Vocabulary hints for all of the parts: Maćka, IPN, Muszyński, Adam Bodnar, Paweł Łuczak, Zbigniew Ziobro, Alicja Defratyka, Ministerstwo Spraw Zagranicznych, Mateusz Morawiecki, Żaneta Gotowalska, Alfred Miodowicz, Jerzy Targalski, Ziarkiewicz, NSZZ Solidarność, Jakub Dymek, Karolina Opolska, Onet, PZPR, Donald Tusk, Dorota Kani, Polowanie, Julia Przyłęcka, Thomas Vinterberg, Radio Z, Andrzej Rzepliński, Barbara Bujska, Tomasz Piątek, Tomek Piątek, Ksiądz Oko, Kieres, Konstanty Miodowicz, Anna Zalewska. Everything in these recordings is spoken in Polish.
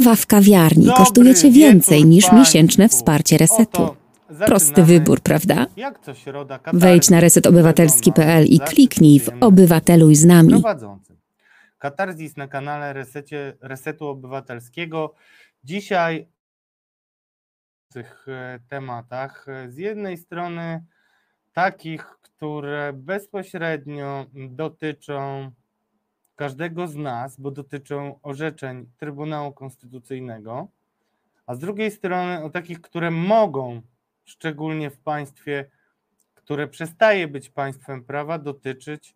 Kawa w kawiarni kosztujecie więcej niż miesięczne wsparcie Resetu. Prosty wybór, prawda? Wejdź na resetobywatelski.pl i kliknij w Obywateluj z nami. Katarzis na kanale Resetu Obywatelskiego. Dzisiaj w tych tematach z jednej strony takich, które bezpośrednio dotyczą każdego z nas, bo dotyczą orzeczeń Trybunału Konstytucyjnego, a z drugiej strony o takich, które mogą, szczególnie w państwie, które przestaje być państwem prawa, dotyczyć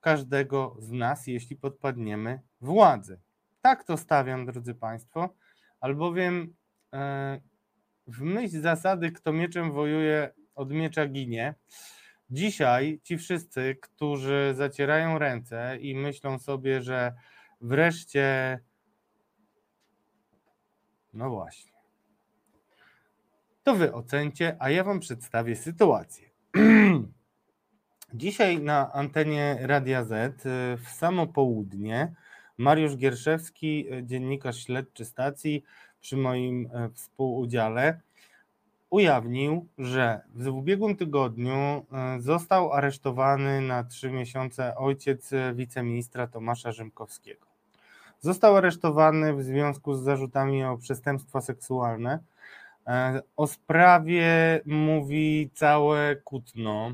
każdego z nas, jeśli podpadniemy władzy. Tak to stawiam, drodzy Państwo, albowiem w myśl zasady, kto mieczem wojuje, od miecza ginie. Dzisiaj ci wszyscy, którzy zacierają ręce i myślą sobie, że wreszcie, no właśnie, to wy ocencie, a ja wam przedstawię sytuację. Dzisiaj na antenie Radia Z w samo południe Mariusz Gierszewski, dziennikarz śledczy stacji, przy moim współudziale, ujawnił, że w ubiegłym tygodniu został aresztowany na 3 miesiące ojciec wiceministra Tomasza Rzymkowskiego. Został aresztowany w związku z zarzutami o przestępstwa seksualne. O sprawie mówi całe Kutno.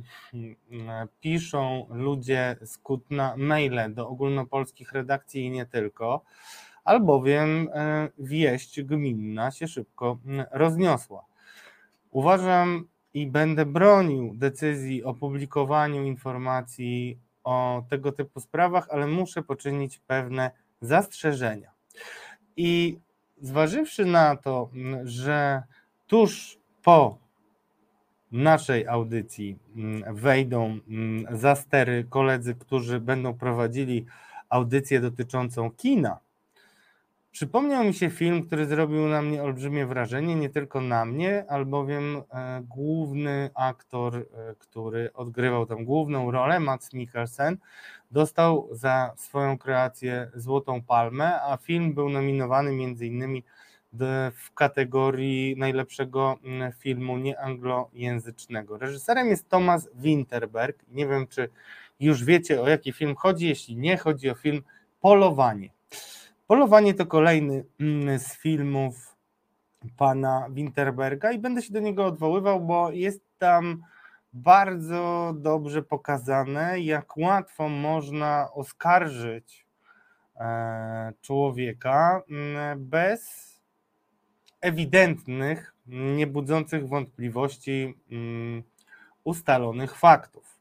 Piszą ludzie z Kutna maile do ogólnopolskich redakcji i nie tylko, albowiem wieść gminna się szybko rozniosła. Uważam i będę bronił decyzji o publikowaniu informacji o tego typu sprawach, ale muszę poczynić pewne zastrzeżenia. I zważywszy na to, że tuż po naszej audycji wejdą za stery koledzy, którzy będą prowadzili audycję dotyczącą kina, przypomniał mi się film, który zrobił na mnie olbrzymie wrażenie, nie tylko na mnie, albowiem główny aktor, który odgrywał tam główną rolę, Mads Mikkelsen, dostał za swoją kreację Złotą Palmę, a film był nominowany m.in. w kategorii najlepszego filmu nieanglojęzycznego. Reżyserem jest Thomas Vinterberg. Nie wiem, czy już wiecie, o jaki film chodzi, jeśli nie, chodzi o film Polowanie. Polowanie to kolejny z filmów pana Vinterberga i będę się do niego odwoływał, bo jest tam bardzo dobrze pokazane, jak łatwo można oskarżyć człowieka bez ewidentnych, nie budzących wątpliwości ustalonych faktów.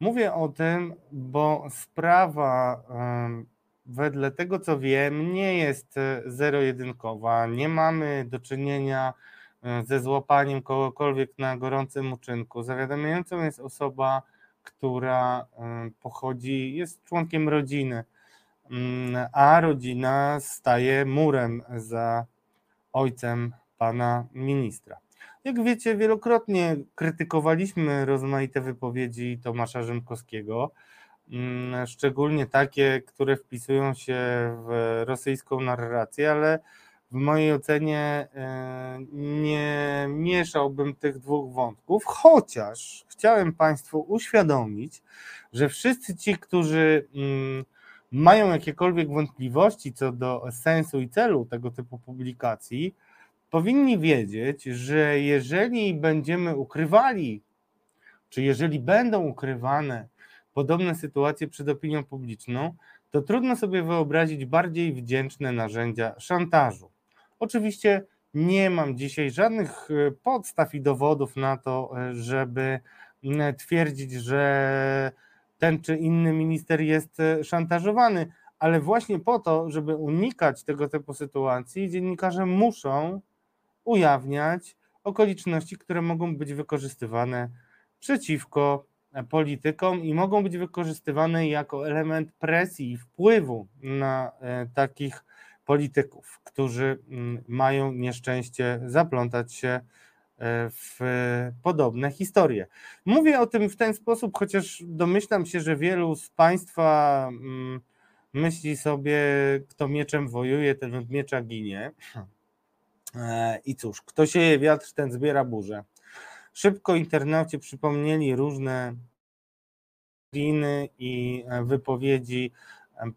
Mówię o tym, bo sprawa wedle tego, co wiem, nie jest zero-jedynkowa. Nie mamy do czynienia ze złapaniem kogokolwiek na gorącym uczynku. Zawiadamiającą jest osoba, która pochodzi, jest członkiem rodziny, a rodzina staje murem za ojcem pana ministra. Jak wiecie, wielokrotnie krytykowaliśmy rozmaite wypowiedzi Tomasza Rzymkowskiego, szczególnie takie, które wpisują się w rosyjską narrację, ale w mojej ocenie nie mieszałbym tych dwóch wątków, chociaż chciałem Państwu uświadomić, że wszyscy ci, którzy mają jakiekolwiek wątpliwości co do sensu i celu tego typu publikacji, powinni wiedzieć, że jeżeli będziemy ukrywali, czy jeżeli będą ukrywane podobne sytuacje przed opinią publiczną, to trudno sobie wyobrazić bardziej wdzięczne narzędzia szantażu. Oczywiście nie mam dzisiaj żadnych podstaw i dowodów na to, żeby twierdzić, że ten czy inny minister jest szantażowany, ale właśnie po to, żeby unikać tego typu sytuacji, dziennikarze muszą ujawniać okoliczności, które mogą być wykorzystywane przeciwko politykom i mogą być wykorzystywane jako element presji i wpływu na takich polityków, którzy mają nieszczęście zaplątać się w podobne historie. Mówię o tym w ten sposób, chociaż domyślam się, że wielu z Państwa myśli sobie, kto mieczem wojuje, ten od miecza ginie. I cóż, kto sieje wiatr, ten zbiera burzę. Szybko internauci przypomnieli różne liny i wypowiedzi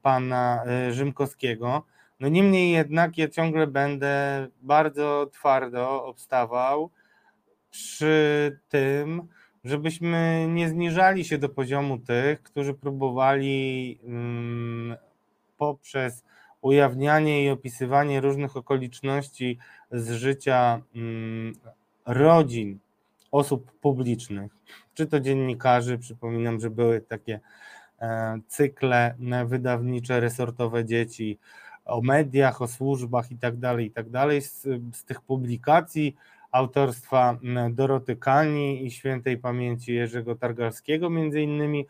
pana Rzymkowskiego. No niemniej jednak ja ciągle będę bardzo twardo obstawał przy tym, żebyśmy nie zniżali się do poziomu tych, którzy próbowali poprzez ujawnianie i opisywanie różnych okoliczności z życia rodzin osób publicznych, czy to dziennikarzy, przypominam, że były takie cykle wydawnicze, resortowe dzieci o mediach, o służbach i tak dalej, z tych publikacji autorstwa Doroty Kani i świętej pamięci Jerzego Targalskiego między innymi,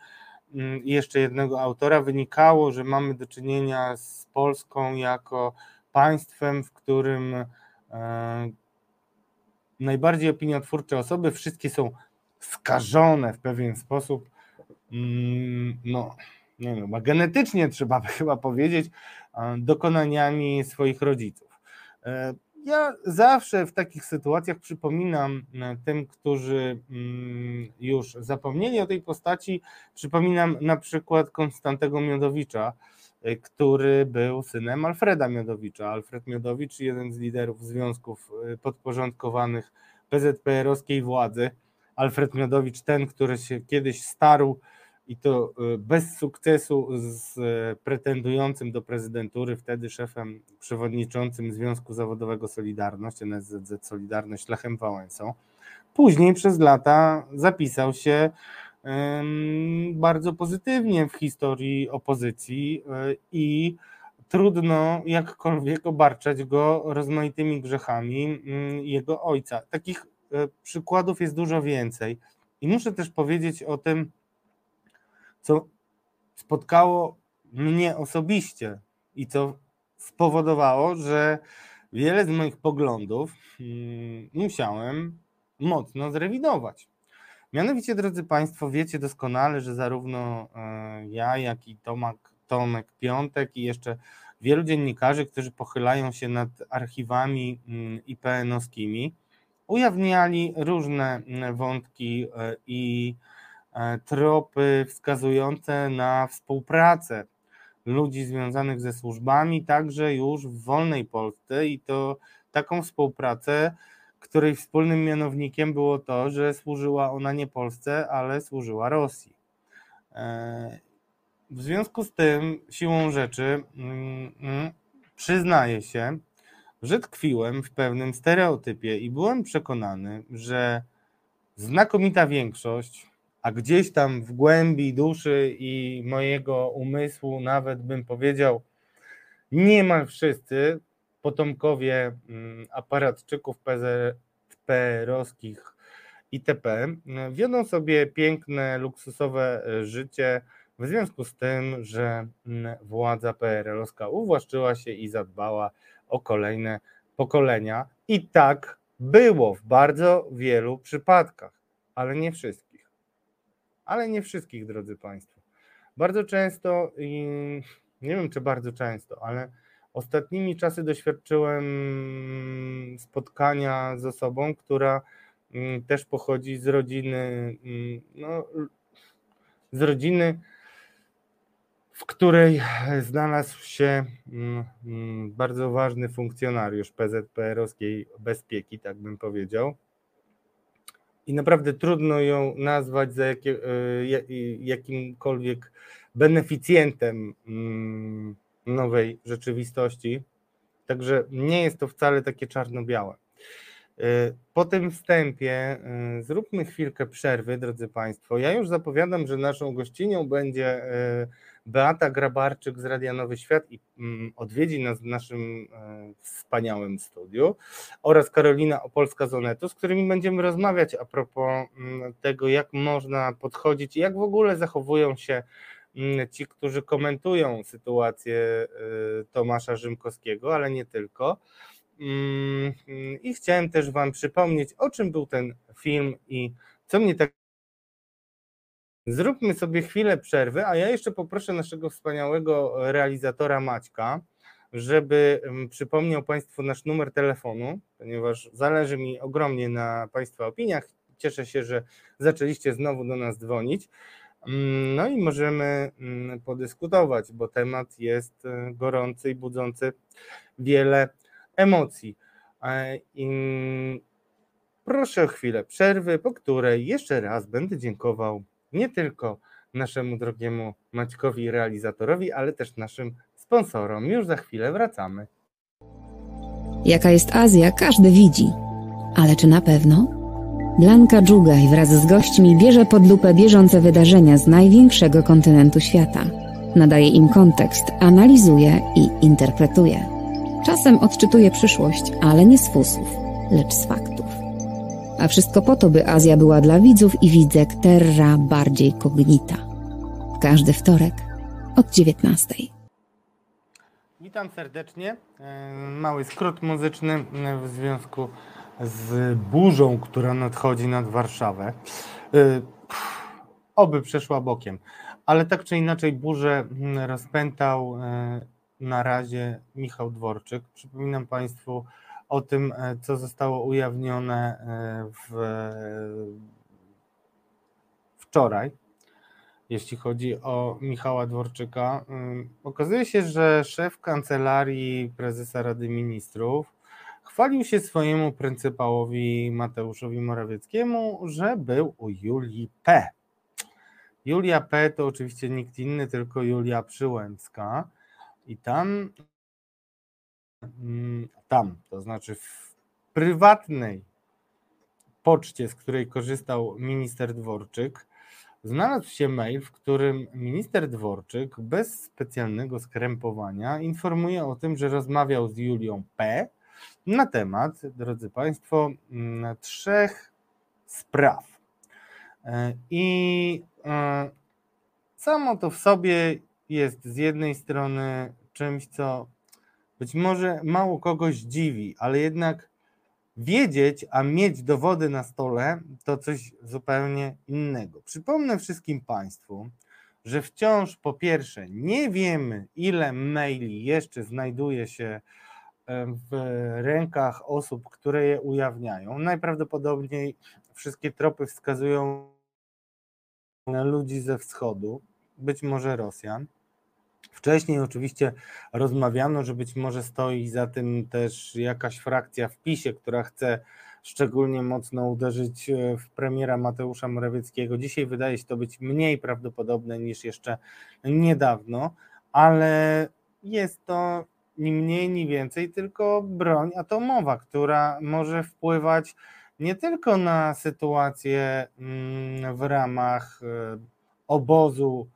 i jeszcze jednego autora, wynikało, że mamy do czynienia z Polską jako państwem, w którym najbardziej opiniotwórcze osoby, wszystkie są skażone w pewien sposób, no nie wiem, chyba genetycznie trzeba by chyba powiedzieć, dokonaniami swoich rodziców. Ja zawsze w takich sytuacjach przypominam tym, którzy już zapomnieli o tej postaci, przypominam na przykład Konstantego Miodowicza, który był synem Alfreda Miodowicza. Alfred Miodowicz, jeden z liderów związków podporządkowanych PZPR-owskiej władzy. Alfred Miodowicz, ten, który się kiedyś starł i to bez sukcesu z pretendującym do prezydentury, wtedy szefem przewodniczącym Związku Zawodowego Solidarność, NSZZ Solidarność, Lechem Wałęsą. Później przez lata zapisał się bardzo pozytywnie w historii opozycji i trudno jakkolwiek obarczać go rozmaitymi grzechami jego ojca. Takich przykładów jest dużo więcej. I muszę też powiedzieć o tym, co spotkało mnie osobiście i co spowodowało, że wiele z moich poglądów musiałem mocno zrewidować. Mianowicie, drodzy Państwo, wiecie doskonale, że zarówno ja, jak i Tomek Piątek i jeszcze wielu dziennikarzy, którzy pochylają się nad archiwami IPN-owskimi, ujawniali różne wątki i tropy wskazujące na współpracę ludzi związanych ze służbami, także już w wolnej Polsce, i to taką współpracę, której wspólnym mianownikiem było to, że służyła ona nie Polsce, ale służyła Rosji. W związku z tym, siłą rzeczy, przyznaję się, że tkwiłem w pewnym stereotypie i byłem przekonany, że znakomita większość, a gdzieś tam w głębi duszy i mojego umysłu nawet bym powiedział niemal wszyscy potomkowie aparatczyków PZPR-owskich itp. wiodą sobie piękne, luksusowe życie w związku z tym, że władza PRL-owska uwłaszczyła się i zadbała o kolejne pokolenia. I tak było w bardzo wielu przypadkach, ale nie wszystkich. Ale nie wszystkich, drodzy Państwo. Bardzo często, i nie wiem czy bardzo często, ale ostatnimi czasy doświadczyłem spotkania z osobą, która też pochodzi z rodziny, w której znalazł się bardzo ważny funkcjonariusz PZPR-owskiej bezpieki, tak bym powiedział. I naprawdę trudno ją nazwać za jakimkolwiek beneficjentem nowej rzeczywistości. Także nie jest to wcale takie czarno-białe. Po tym wstępie zróbmy chwilkę przerwy, drodzy Państwo. Ja już zapowiadam, że naszą gościnią będzie Beata Grabarczyk z Radia Nowy Świat i odwiedzi nas w naszym wspaniałym studiu, oraz Karolina Opolska z Onetu, z którymi będziemy rozmawiać a propos tego, jak można podchodzić i jak w ogóle zachowują się ci, którzy komentują sytuację Tomasza Rzymkowskiego, ale nie tylko. I chciałem też Wam przypomnieć, o czym był ten film i co mnie tak Zróbmy sobie chwilę przerwy, a ja jeszcze poproszę naszego wspaniałego realizatora Maćka, żeby przypomniał Państwu nasz numer telefonu, ponieważ zależy mi ogromnie na Państwa opiniach. Cieszę się, że zaczęliście znowu do nas dzwonić. No i możemy podyskutować, bo temat jest gorący i budzący wiele emocji. Proszę o chwilę przerwy, po której jeszcze raz będę dziękował nie tylko naszemu drogiemu Maćkowi realizatorowi, ale też naszym sponsorom. Już za chwilę wracamy. Jaka jest Azja, każdy widzi. Ale czy na pewno? Blanka Dżugaj wraz z gośćmi bierze pod lupę bieżące wydarzenia z największego kontynentu świata. Nadaje im kontekst, analizuje i interpretuje. Czasem odczytuje przyszłość, ale nie z fusów, lecz z faktów. A wszystko po to, by Azja była dla widzów i widzek terra bardziej cognita. Każdy wtorek od 19. Witam serdecznie. Mały skrót muzyczny w związku z burzą, która nadchodzi nad Warszawę. Oby przeszła bokiem. Ale tak czy inaczej burzę rozpętał na razie Michał Dworczyk. Przypominam Państwu o tym, co zostało ujawnione wczoraj, jeśli chodzi o Michała Dworczyka. Okazuje się, że szef Kancelarii Prezesa Rady Ministrów chwalił się swojemu pryncypałowi Mateuszowi Morawieckiemu, że był u Julii P. Julia P. to oczywiście nikt inny, tylko Julia Przyłęcka. I tam, to znaczy w prywatnej poczcie, z której korzystał minister Dworczyk, znalazł się mail, w którym minister Dworczyk bez specjalnego skrępowania informuje o tym, że rozmawiał z Julią P. na temat, drodzy Państwo, trzech spraw. I samo to w sobie jest z jednej strony czymś, co być może mało kogoś dziwi, ale jednak wiedzieć, a mieć dowody na stole to coś zupełnie innego. Przypomnę wszystkim Państwu, że wciąż po pierwsze nie wiemy, ile maili jeszcze znajduje się w rękach osób, które je ujawniają. Najprawdopodobniej wszystkie tropy wskazują na ludzi ze wschodu, być może Rosjan. Wcześniej oczywiście rozmawiano, że być może stoi za tym też jakaś frakcja w PiSie, która chce szczególnie mocno uderzyć w premiera Mateusza Morawieckiego. Dzisiaj wydaje się to być mniej prawdopodobne niż jeszcze niedawno, ale jest to ni mniej, ni więcej, tylko broń atomowa, która może wpływać nie tylko na sytuację w ramach obozu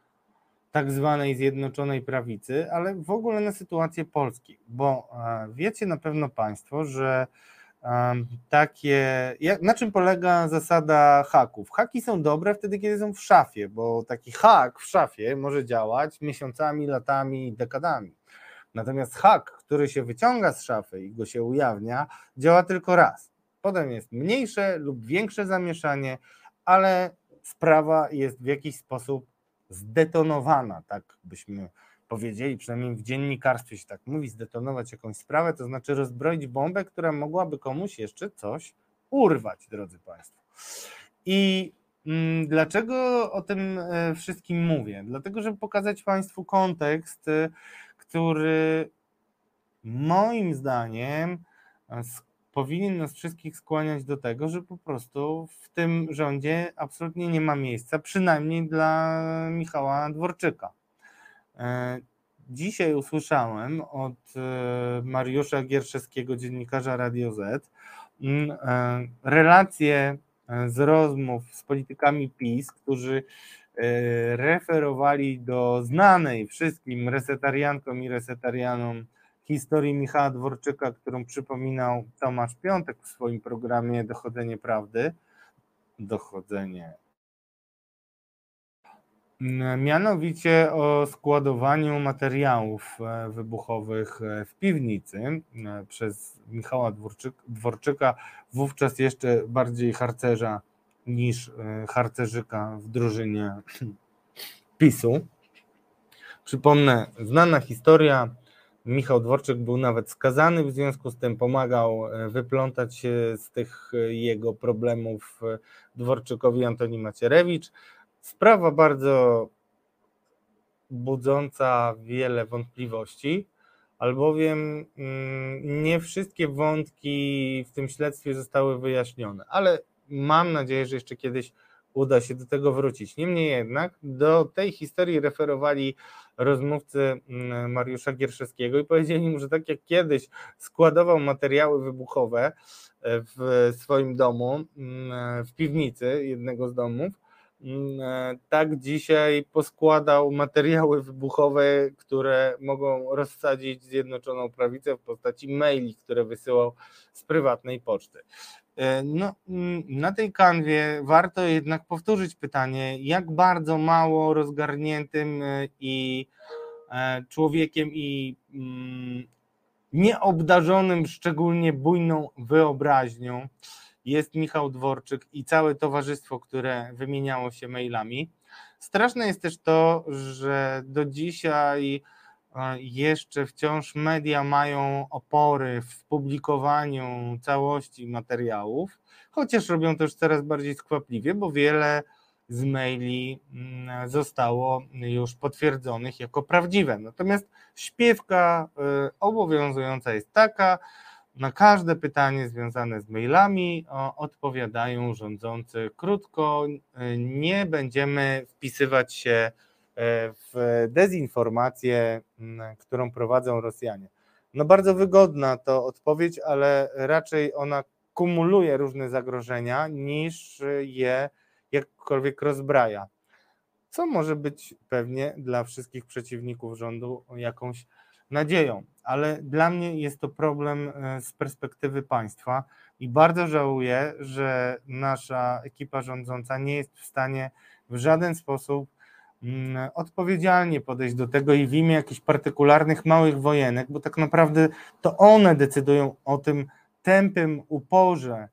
tak zwanej Zjednoczonej Prawicy, ale w ogóle na sytuację Polski, bo wiecie na pewno Państwo, że na czym polega zasada haków? Haki są dobre wtedy, kiedy są w szafie, bo taki hak w szafie może działać miesiącami, latami, dekadami. Natomiast hak, który się wyciąga z szafy i go się ujawnia, działa tylko raz. Potem jest mniejsze lub większe zamieszanie, ale sprawa jest w jakiś sposób zdetonowana, tak byśmy powiedzieli, przynajmniej w dziennikarstwie się tak mówi, zdetonować jakąś sprawę, to znaczy rozbroić bombę, która mogłaby komuś jeszcze coś urwać, drodzy Państwo. I dlaczego o tym wszystkim mówię? Dlatego, żeby pokazać Państwu kontekst, który moim zdaniem powinien nas wszystkich skłaniać do tego, że po prostu w tym rządzie absolutnie nie ma miejsca, przynajmniej dla Michała Dworczyka. Dzisiaj usłyszałem od Mariusza Gierszewskiego, dziennikarza Radio Z, relacje z rozmów z politykami PiS, którzy referowali do znanej wszystkim resetariankom i resetarianom historii Michała Dworczyka, którą przypominał Tomasz Piątek w swoim programie Dochodzenie Prawdy. Mianowicie o składowaniu materiałów wybuchowych w piwnicy przez Michała Dworczyka, wówczas jeszcze bardziej harcerza niż harcerzyka w drużynie PiS-u. Przypomnę, znana historia, Michał Dworczyk był nawet skazany, w związku z tym pomagał wyplątać się z tych jego problemów Dworczykowi Antoni Macierewicz. Sprawa bardzo budząca wiele wątpliwości, albowiem nie wszystkie wątki w tym śledztwie zostały wyjaśnione, ale mam nadzieję, że jeszcze kiedyś uda się do tego wrócić. Niemniej jednak do tej historii referowali rozmówcy Mariusza Gierszewskiego i powiedzieli mu, że tak jak kiedyś składował materiały wybuchowe w swoim domu, w piwnicy jednego z domów, tak dzisiaj poskładał materiały wybuchowe, które mogą rozsadzić Zjednoczoną Prawicę w postaci maili, które wysyłał z prywatnej poczty. No, na tej kanwie warto jednak powtórzyć pytanie, jak bardzo mało rozgarniętym i człowiekiem i nieobdarzonym szczególnie bujną wyobraźnią jest Michał Dworczyk i całe towarzystwo, które wymieniało się mailami. Straszne jest też to, że do dzisiaj jeszcze wciąż media mają opory w publikowaniu całości materiałów, chociaż robią to już coraz bardziej skwapliwie, bo wiele z maili zostało już potwierdzonych jako prawdziwe. Natomiast śpiewka obowiązująca jest taka, na każde pytanie związane z mailami odpowiadają rządzący krótko, nie będziemy wpisywać się w dezinformację, którą prowadzą Rosjanie. No bardzo wygodna to odpowiedź, ale raczej ona kumuluje różne zagrożenia niż je jakkolwiek rozbraja, co może być pewnie dla wszystkich przeciwników rządu jakąś nadzieją, ale dla mnie jest to problem z perspektywy państwa i bardzo żałuję, że nasza ekipa rządząca nie jest w stanie w żaden sposób odpowiedzialnie podejść do tego i w imię jakichś partykularnych małych wojenek, bo tak naprawdę to one decydują o tym tępym uporze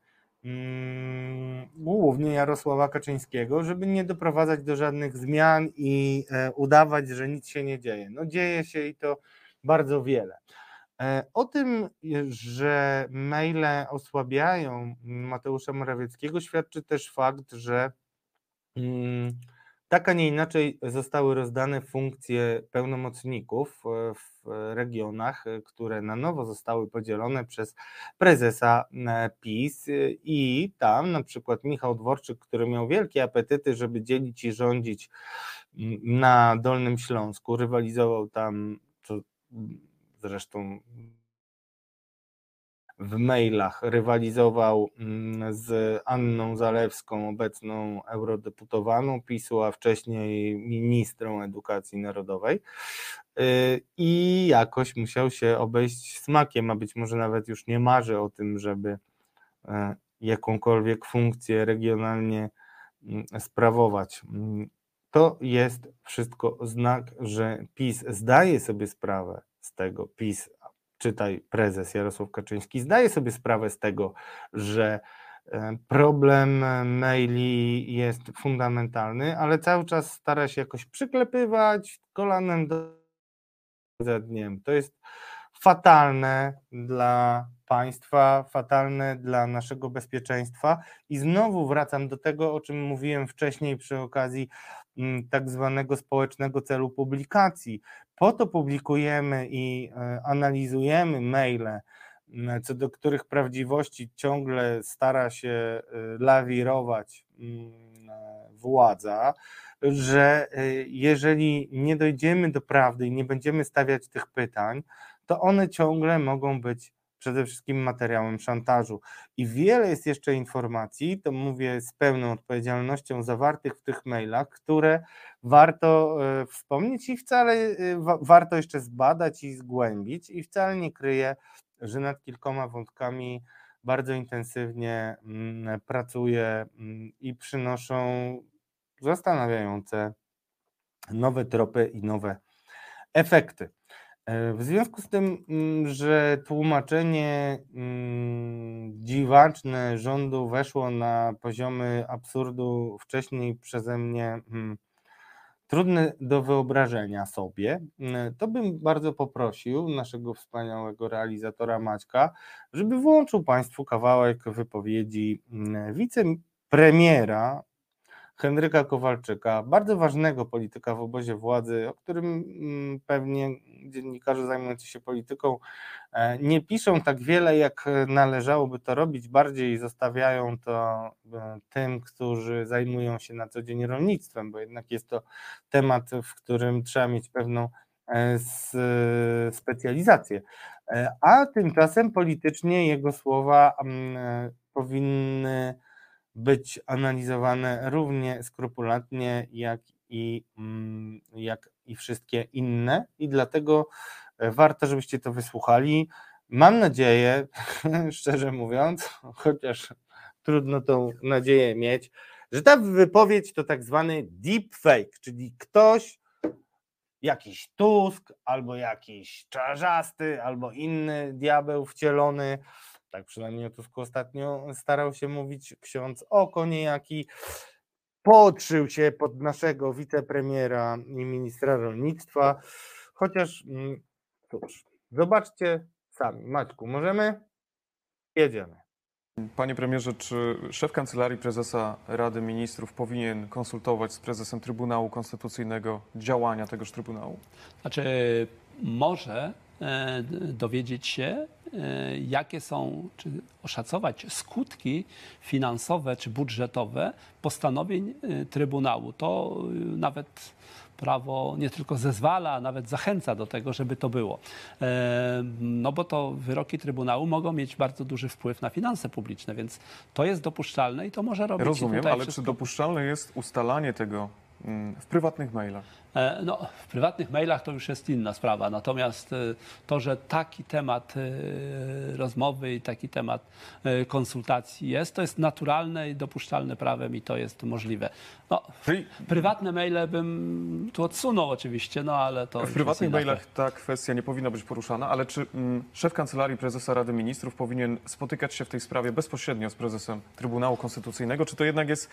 głównie Jarosława Kaczyńskiego, żeby nie doprowadzać do żadnych zmian i udawać, że nic się nie dzieje. No dzieje się i to bardzo wiele. O tym, że maile osłabiają Mateusza Morawieckiego, świadczy też fakt, że tak, a nie inaczej zostały rozdane funkcje pełnomocników w regionach, które na nowo zostały podzielone przez prezesa PiS i tam na przykład Michał Dworczyk, który miał wielkie apetyty, żeby dzielić i rządzić na Dolnym Śląsku, rywalizował tam, co zresztą w mailach rywalizował z Anną Zalewską, obecną eurodeputowaną PiS-u, a wcześniej ministrą edukacji narodowej i jakoś musiał się obejść smakiem, a być może nawet już nie marzy o tym, żeby jakąkolwiek funkcję regionalnie sprawować. To jest wszystko znak, że PiS zdaje sobie sprawę z tego, PiS, czytaj prezes Jarosław Kaczyński, zdaje sobie sprawę z tego, że problem maili jest fundamentalny, ale cały czas stara się jakoś przyklepywać kolanem za dniem. To jest fatalne dla państwa, fatalne dla naszego bezpieczeństwa i znowu wracam do tego, o czym mówiłem wcześniej przy okazji tak zwanego społecznego celu publikacji. Po to publikujemy i analizujemy maile, co do których prawdziwości ciągle stara się lawirować władza, że jeżeli nie dojdziemy do prawdy i nie będziemy stawiać tych pytań, to one ciągle mogą być przede wszystkim materiałem szantażu. I wiele jest jeszcze informacji, to mówię z pełną odpowiedzialnością, zawartych w tych mailach, które warto wspomnieć i wcale warto jeszcze zbadać i zgłębić i wcale nie kryję, że nad kilkoma wątkami bardzo intensywnie pracuję i przynoszą zastanawiające nowe tropy i nowe efekty. W związku z tym, że tłumaczenie dziwaczne rządu weszło na poziomy absurdu wcześniej przeze mnie trudne do wyobrażenia sobie, to bym bardzo poprosił naszego wspaniałego realizatora Maćka, żeby włączył Państwu kawałek wypowiedzi wicepremiera Henryka Kowalczyka, bardzo ważnego polityka w obozie władzy, o którym pewnie dziennikarze zajmujący się polityką nie piszą tak wiele, jak należałoby to robić, bardziej zostawiają to tym, którzy zajmują się na co dzień rolnictwem, bo jednak jest to temat, w którym trzeba mieć pewną specjalizację. A tymczasem politycznie jego słowa powinny być analizowane równie skrupulatnie jak i wszystkie inne i dlatego warto, żebyście to wysłuchali. Mam nadzieję, szczerze mówiąc, chociaż trudno tą nadzieję mieć, że ta wypowiedź to tak zwany deepfake, czyli ktoś, jakiś Tusk albo jakiś Czarzasty albo inny diabeł wcielony, tak przynajmniej o Tusku ostatnio starał się mówić ksiądz Oko niejaki, podszył się pod naszego wicepremiera i ministra rolnictwa, chociaż cóż, zobaczcie sami. Maćku, możemy? Jedziemy. Panie premierze, czy szef Kancelarii Prezesa Rady Ministrów powinien konsultować z prezesem Trybunału Konstytucyjnego działania tegoż Trybunału? Znaczy, może dowiedzieć się, jakie są, czy oszacować skutki finansowe czy budżetowe postanowień Trybunału. To nawet prawo nie tylko zezwala, a nawet zachęca do tego, żeby to było. No bo to wyroki Trybunału mogą mieć bardzo duży wpływ na finanse publiczne, więc to jest dopuszczalne i to może robić. Rozumiem, ale wszystko. Czy dopuszczalne jest ustalanie tego w prywatnych mailach? No, w prywatnych mailach to już jest inna sprawa. Natomiast to, że taki temat rozmowy i taki temat konsultacji jest, to jest naturalne i dopuszczalne prawem i to jest możliwe. No, prywatne maile bym tu odsunął oczywiście, no ale to... W prywatnych mailach ta kwestia nie powinna być poruszana, ale czy szef Kancelarii Prezesa Rady Ministrów powinien spotykać się w tej sprawie bezpośrednio z prezesem Trybunału Konstytucyjnego? Czy to jednak jest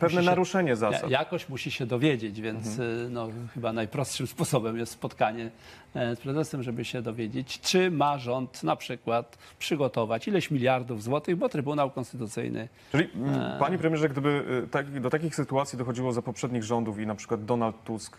pewne naruszenie zasad? Jakoś musi się dowiedzieć, więc... No, chyba najprostszym sposobem jest spotkanie z prezesem, żeby się dowiedzieć, czy ma rząd na przykład przygotować ileś miliardów złotych, bo Trybunał Konstytucyjny... Czyli, panie premierze, gdyby do takich sytuacji dochodziło za poprzednich rządów i na przykład Donald Tusk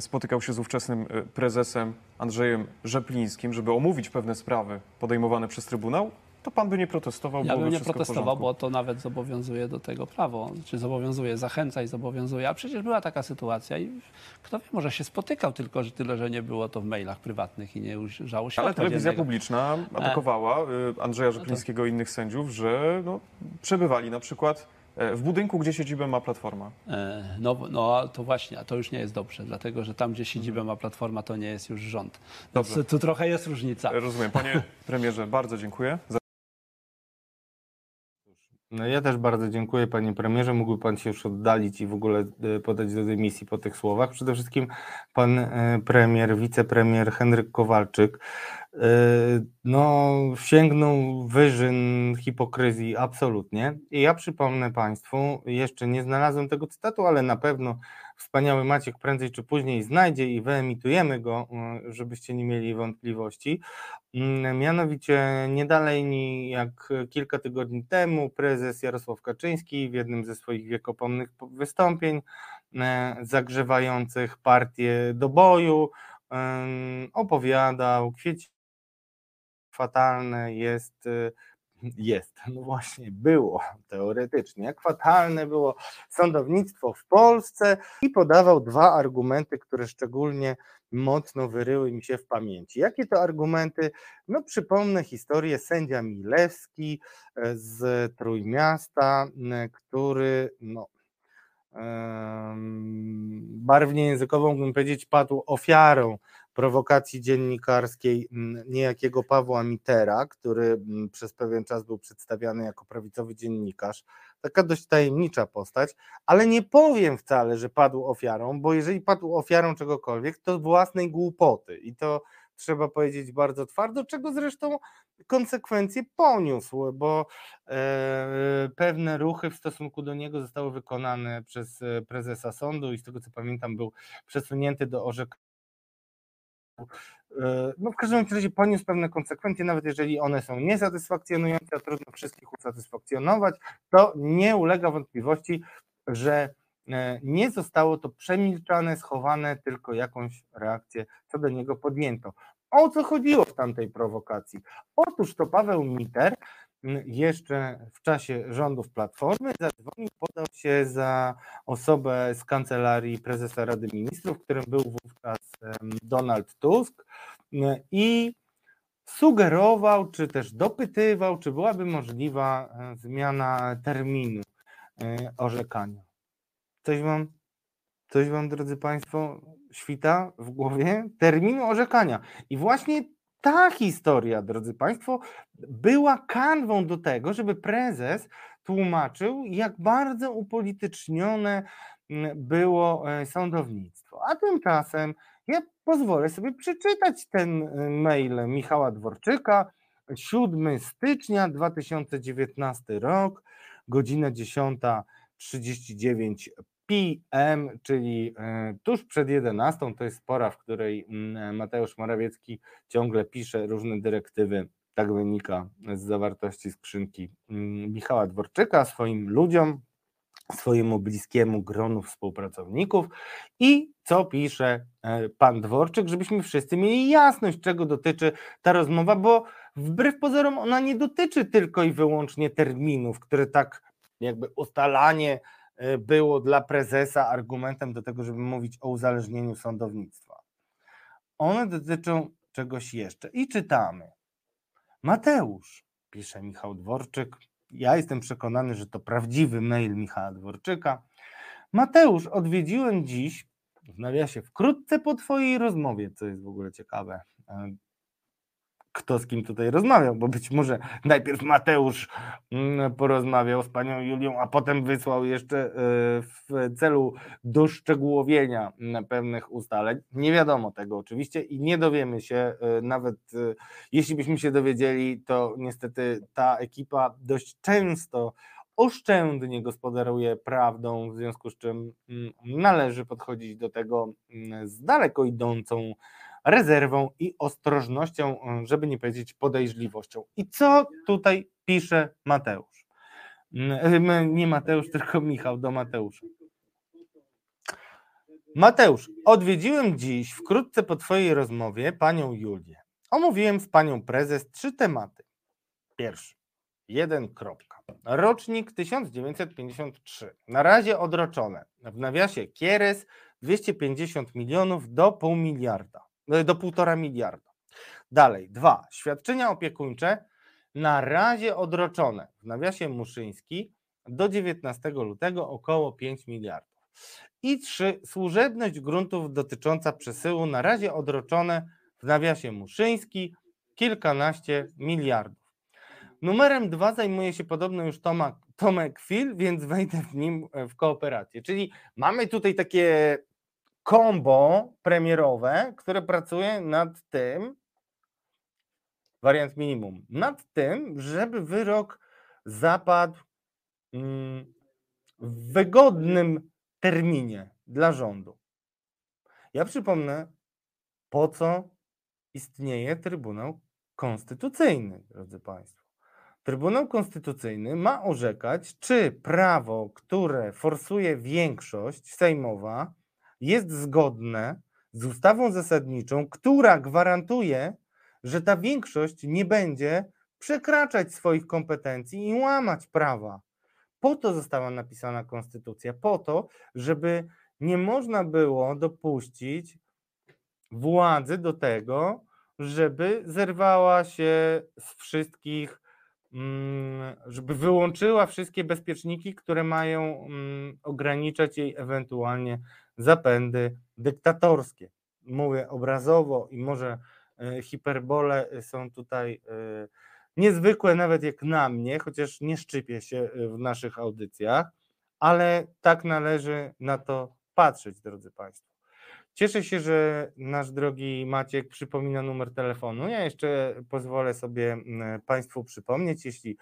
spotykał się z ówczesnym prezesem Andrzejem Rzeplińskim, żeby omówić pewne sprawy podejmowane przez Trybunał, to pan by nie protestował? Ja bym nie protestował, bo to nawet zobowiązuje do tego prawo. Czy zobowiązuje, zachęca i zobowiązuje. A przecież była taka sytuacja i kto wie, może się spotykał, tylko że tyle, że nie było to w mailach prywatnych i nie ujrzało się. Ale telewizja publiczna atakowała Andrzeja Rzeplińskiego i innych sędziów, że no, przebywali na przykład w budynku, gdzie siedzibę ma Platforma. No to właśnie, a to już nie jest dobrze, dlatego że tam, gdzie siedzibę ma Platforma, to nie jest już rząd. Dobrze. Tu trochę jest różnica. Rozumiem. Panie premierze, bardzo dziękuję. No ja też bardzo dziękuję, panie premierze. Mógłby pan się już oddalić i w ogóle podać do dymisji po tych słowach. Przede wszystkim pan premier, wicepremier Henryk Kowalczyk no, sięgnął wyżyn hipokryzji absolutnie. I ja przypomnę państwu, jeszcze nie znalazłem tego cytatu, ale na pewno wspaniały Maciek prędzej czy później znajdzie i wyemitujemy go, żebyście nie mieli wątpliwości. Mianowicie nie dalej jak kilka tygodni temu prezes Jarosław Kaczyński w jednym ze swoich wiekopomnych wystąpień zagrzewających partię do boju opowiadał, fatalne jest, no właśnie było teoretycznie, jak fatalne było sądownictwo w Polsce i podawał dwa argumenty, które szczególnie mocno wyryły mi się w pamięci. Jakie to argumenty? No przypomnę historię sędzia Milewski z Trójmiasta, który no, barwnie językową bym powiedzieć padł ofiarą prowokacji dziennikarskiej niejakiego Pawła Mitera, który przez pewien czas był przedstawiany jako prawicowy dziennikarz. Taka dość tajemnicza postać, ale nie powiem wcale, że padł ofiarą, bo jeżeli padł ofiarą czegokolwiek, to własnej głupoty i to trzeba powiedzieć bardzo twardo, czego zresztą konsekwencje poniósł, bo pewne ruchy w stosunku do niego zostały wykonane przez prezesa sądu i z tego co pamiętam był przesunięty do orzekania. No w każdym razie poniósł pewne konsekwencje, nawet jeżeli one są niesatysfakcjonujące, a trudno wszystkich usatysfakcjonować, to nie ulega wątpliwości, że nie zostało to przemilczane, schowane, tylko jakąś reakcję co do niego podjęto. O co chodziło w tamtej prowokacji? Otóż to Paweł Mitter jeszcze w czasie rządów Platformy zadzwonił, podał się za osobę z Kancelarii Prezesa Rady Ministrów, którym był wówczas Donald Tusk i sugerował, czy też dopytywał, czy byłaby możliwa zmiana terminu orzekania. Coś wam, drodzy Państwo, świta w głowie? Terminu orzekania. I właśnie ta historia, drodzy Państwo, była kanwą do tego, żeby prezes tłumaczył, jak bardzo upolitycznione było sądownictwo. A tymczasem ja pozwolę sobie przeczytać ten mail Michała Dworczyka, 7 stycznia 2019 rok, godzina 10:39 PM, czyli tuż przed 11, to jest pora, w której Mateusz Morawiecki ciągle pisze różne dyrektywy, tak wynika z zawartości skrzynki Michała Dworczyka, swoim ludziom, swojemu bliskiemu gronu współpracowników i co pisze pan Dworczyk, żebyśmy wszyscy mieli jasność, czego dotyczy ta rozmowa, bo wbrew pozorom ona nie dotyczy tylko i wyłącznie terminów, które tak jakby ustalanie było dla prezesa argumentem do tego, żeby mówić o uzależnieniu sądownictwa. One dotyczą czegoś jeszcze. I czytamy. Mateusz, pisze Michał Dworczyk, ja jestem przekonany, że to prawdziwy mail Michała Dworczyka. Mateusz, odwiedziłem dziś, w nawiasie, wkrótce po twojej rozmowie, co jest w ogóle ciekawe, kto z kim tutaj rozmawiał, bo być może najpierw Mateusz porozmawiał z panią Julią, a potem wysłał jeszcze w celu doszczegółowienia pewnych ustaleń. Nie wiadomo tego oczywiście i nie dowiemy się, nawet jeśli byśmy się dowiedzieli, to niestety ta ekipa dość często oszczędnie gospodaruje prawdą, w związku z czym należy podchodzić do tego z daleko idącą rezerwą i ostrożnością, żeby nie powiedzieć podejrzliwością. I co tutaj pisze Mateusz? Nie Mateusz, tylko Michał do Mateusza. Mateusz, odwiedziłem dziś, wkrótce po twojej rozmowie, panią Julię. Omówiłem z panią prezes 3 tematy. Pierwszy, 1. Rocznik 1953. Na razie odroczone. W nawiasie Kieres 250 milionów do półtora miliarda. Dalej, 2. Świadczenia opiekuńcze na razie odroczone, w nawiasie Muszyński, do 19 lutego około 5 miliardów. I 3. Służebność gruntów dotycząca przesyłu na razie odroczone, w nawiasie Muszyński, kilkanaście miliardów. Numerem 2 zajmuje się podobno już Tomek Fil, więc wejdę w nim w kooperację. Czyli mamy tutaj takie kombo premierowe, które pracuje nad tym, wariant minimum, nad tym, żeby wyrok zapadł w wygodnym terminie dla rządu. Ja przypomnę, po co istnieje Trybunał Konstytucyjny, drodzy Państwo. Trybunał Konstytucyjny ma orzekać, czy prawo, które forsuje większość sejmowa, jest zgodne z ustawą zasadniczą, która gwarantuje, że ta większość nie będzie przekraczać swoich kompetencji i łamać prawa. Po to została napisana konstytucja, po to, żeby nie można było dopuścić władzy do tego, żeby zerwała się z wszystkich, żeby wyłączyła wszystkie bezpieczniki, które mają ograniczać jej ewentualnie zapędy dyktatorskie. Mówię obrazowo i może hiperbole są tutaj niezwykłe nawet jak na mnie, chociaż nie szczypię się w naszych audycjach, ale tak należy na to patrzeć, drodzy Państwo. Cieszę się, że nasz drogi Maciek przypomina numer telefonu. Ja jeszcze pozwolę sobie Państwu przypomnieć, jeśli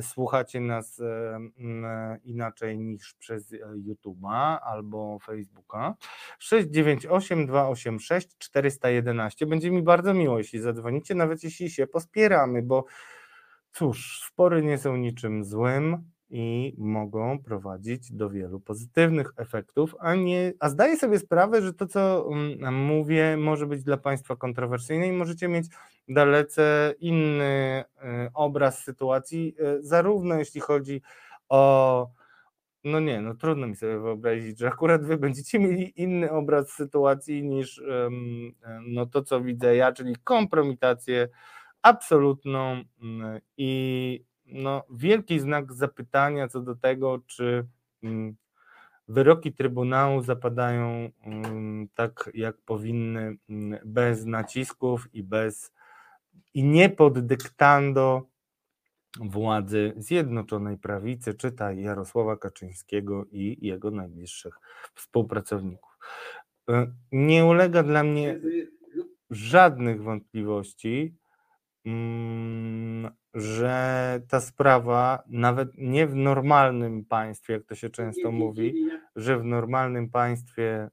słuchacie nas inaczej niż przez YouTube'a albo Facebooka, 698-286-411. Będzie mi bardzo miło, jeśli zadzwonicie, nawet jeśli się pospieramy, bo cóż, spory nie są niczym złym i mogą prowadzić do wielu pozytywnych efektów, a zdaję sobie sprawę, że to, co mówię, może być dla Państwa kontrowersyjne i możecie mieć dalece inny obraz sytuacji, zarówno jeśli chodzi o... trudno mi sobie wyobrazić, że akurat Wy będziecie mieli inny obraz sytuacji niż to, co widzę ja, czyli kompromitację absolutną i wielki znak zapytania co do tego, czy wyroki Trybunału zapadają tak, jak powinny, bez nacisków i nie pod dyktando władzy Zjednoczonej Prawicy, czytaj Jarosława Kaczyńskiego i jego najbliższych współpracowników. Nie ulega dla mnie żadnych wątpliwości, że ta sprawa, nawet nie w normalnym państwie, jak to się często mówi, że w normalnym państwie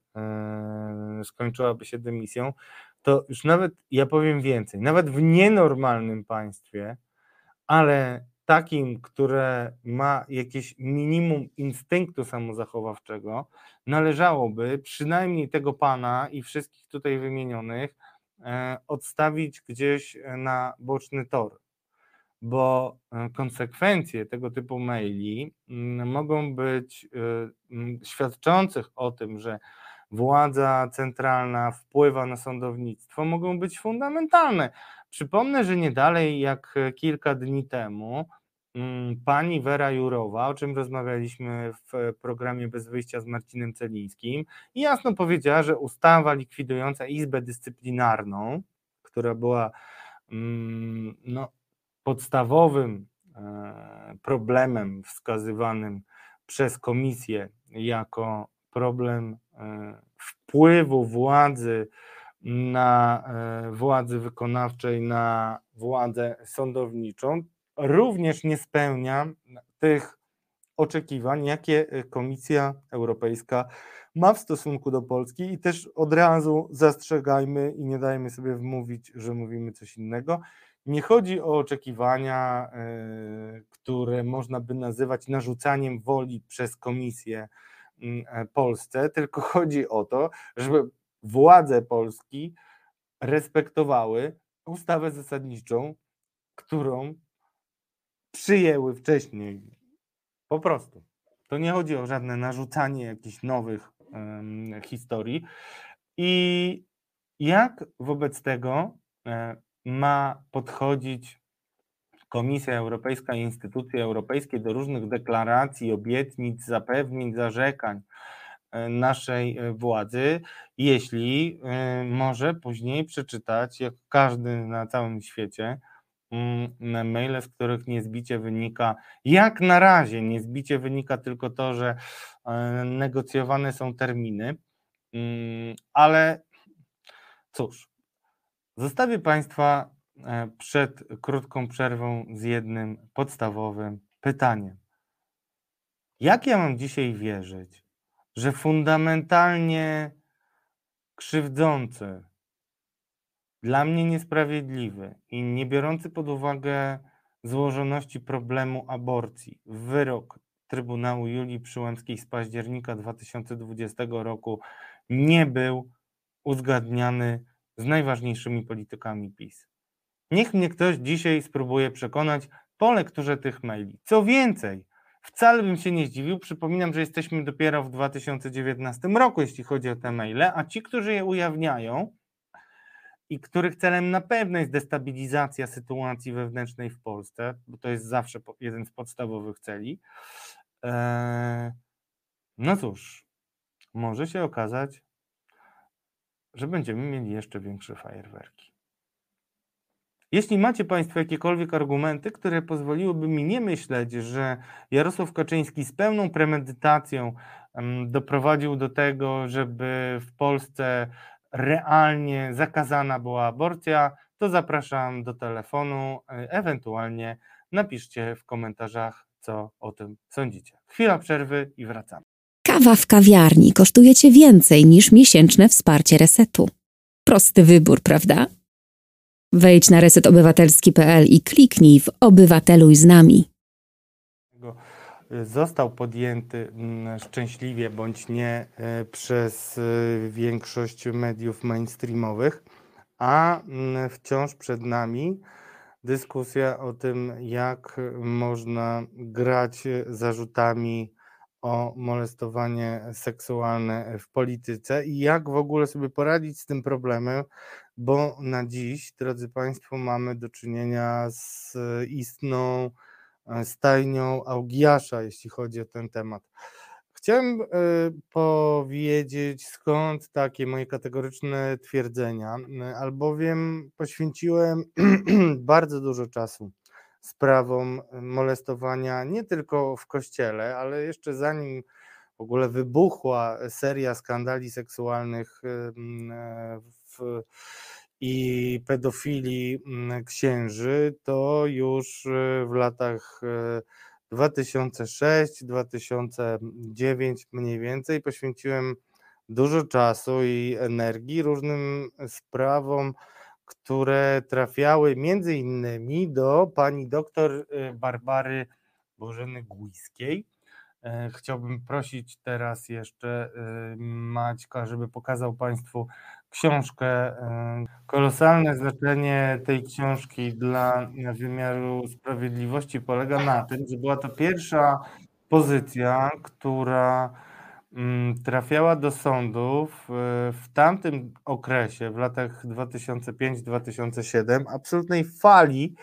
skończyłaby się dymisją, to już nawet, ja powiem więcej, nawet w nienormalnym państwie, ale takim, które ma jakieś minimum instynktu samozachowawczego, należałoby przynajmniej tego pana i wszystkich tutaj wymienionych odstawić gdzieś na boczny tor, bo konsekwencje tego typu maili mogą być świadczących o tym, że władza centralna wpływa na sądownictwo, mogą być fundamentalne. Przypomnę, że nie dalej jak kilka dni temu pani Wera Jurowa, o czym rozmawialiśmy w programie Bez Wyjścia z Marcinem Celińskim, jasno powiedziała, że ustawa likwidująca Izbę Dyscyplinarną, która była podstawowym problemem wskazywanym przez komisję jako problem wpływu władzy na władzy wykonawczej, na władzę sądowniczą, również nie spełnia tych oczekiwań, jakie Komisja Europejska ma w stosunku do Polski i też od razu zastrzegajmy i nie dajmy sobie wmówić, że mówimy coś innego. Nie chodzi o oczekiwania, które można by nazywać narzucaniem woli przez Komisję Polsce, tylko chodzi o to, żeby władze Polski respektowały ustawę zasadniczą, którą przyjęły wcześniej. Po prostu. To nie chodzi o żadne narzucanie jakichś nowych historii. I jak wobec tego ma podchodzić Komisja Europejska i instytucje europejskie do różnych deklaracji, obietnic, zapewnień, zarzekań naszej władzy, jeśli może później przeczytać, jak każdy na całym świecie, maile, z których niezbicie wynika, jak na razie niezbicie wynika tylko to, że negocjowane są terminy, ale cóż, zostawię Państwa przed krótką przerwą z jednym podstawowym pytaniem. Jak ja mam dzisiaj wierzyć, że fundamentalnie krzywdzący, dla mnie niesprawiedliwy i nie biorący pod uwagę złożoności problemu aborcji wyrok Trybunału Julii Przyłęckiej z października 2020 roku nie był uzgadniany z najważniejszymi politykami PiS? Niech mnie ktoś dzisiaj spróbuje przekonać po lekturze tych maili. Co więcej, wcale bym się nie zdziwił, przypominam, że jesteśmy dopiero w 2019 roku, jeśli chodzi o te maile, a ci, którzy je ujawniają i których celem na pewno jest destabilizacja sytuacji wewnętrznej w Polsce, bo to jest zawsze jeden z podstawowych celi, może się okazać, że będziemy mieli jeszcze większe fajerwerki. Jeśli macie Państwo jakiekolwiek argumenty, które pozwoliłyby mi nie myśleć, że Jarosław Kaczyński z pełną premedytacją doprowadził do tego, żeby w Polsce realnie zakazana była aborcja, to zapraszam do telefonu, ewentualnie napiszcie w komentarzach, co o tym sądzicie. Chwila przerwy i wracamy. Kawa w kawiarni kosztuje Cię więcej niż miesięczne wsparcie Resetu. Prosty wybór, prawda? Wejdź na resetobywatelski.pl i kliknij w Obywateluj z nami. Został podjęty szczęśliwie bądź nie przez większość mediów mainstreamowych, a wciąż przed nami dyskusja o tym, jak można grać zarzutami o molestowanie seksualne w polityce i jak w ogóle sobie poradzić z tym problemem, bo na dziś, drodzy Państwo, mamy do czynienia z istną stajnią augiasza, jeśli chodzi o ten temat. Chciałem powiedzieć, skąd takie moje kategoryczne twierdzenia, albowiem poświęciłem bardzo dużo czasu sprawom molestowania nie tylko w Kościele, ale jeszcze zanim w ogóle wybuchła seria skandali seksualnych i pedofilii księży, to już w latach 2006-2009 mniej więcej poświęciłem dużo czasu i energii różnym sprawom, które trafiały między innymi do pani doktor Barbary Bożeny-Gujskiej. Chciałbym prosić teraz jeszcze Maćka, żeby pokazał Państwu książkę. Kolosalne znaczenie tej książki dla wymiaru sprawiedliwości polega na tym, że była to pierwsza pozycja, która trafiała do sądów w tamtym okresie, w latach 2005-2007, absolutnej fali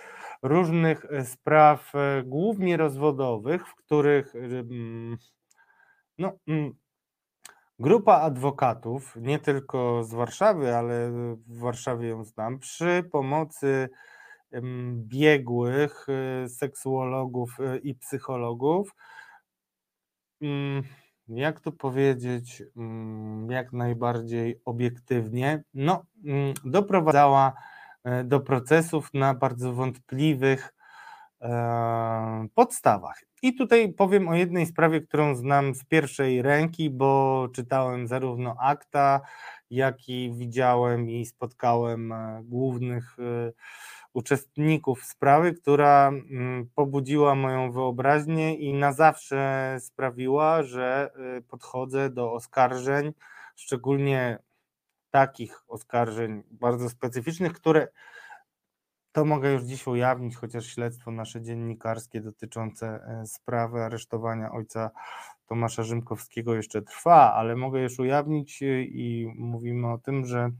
różnych spraw, głównie rozwodowych, w których grupa adwokatów, nie tylko z Warszawy, ale w Warszawie ją znam, przy pomocy biegłych, seksuologów i psychologów, jak to powiedzieć, jak najbardziej obiektywnie, doprowadzała do procesów na bardzo wątpliwych podstawach. I tutaj powiem o jednej sprawie, którą znam z pierwszej ręki, bo czytałem zarówno akta, jak i widziałem i spotkałem głównych uczestników sprawy, która pobudziła moją wyobraźnię i na zawsze sprawiła, że podchodzę do oskarżeń, szczególnie takich oskarżeń bardzo specyficznych, które to mogę już dziś ujawnić, chociaż śledztwo nasze dziennikarskie dotyczące sprawy aresztowania ojca Tomasza Rzymkowskiego jeszcze trwa, ale mogę już ujawnić i mówimy o tym, że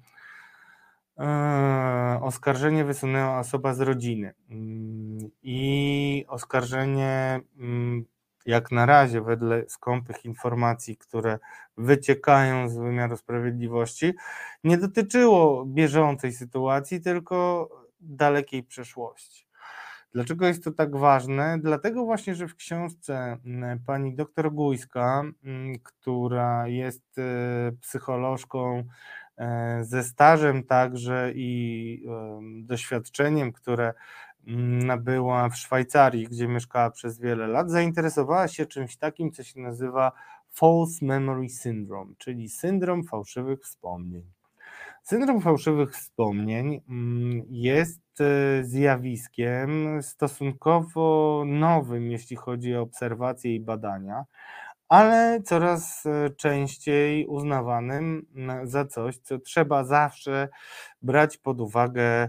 oskarżenie wysunęła osoba z rodziny i oskarżenie jak na razie wedle skąpych informacji, które wyciekają z wymiaru sprawiedliwości, nie dotyczyło bieżącej sytuacji, tylko dalekiej przeszłości. Dlaczego jest to tak ważne? Dlatego właśnie, że w książce pani doktor Gujska, która jest psycholożką ze stażem także i doświadczeniem, które nabyła w Szwajcarii, gdzie mieszkała przez wiele lat, zainteresowała się czymś takim, co się nazywa false memory syndrome, czyli syndrom fałszywych wspomnień. Syndrom fałszywych wspomnień jest zjawiskiem stosunkowo nowym, jeśli chodzi o obserwacje i badania, ale coraz częściej uznawanym za coś, co trzeba zawsze brać pod uwagę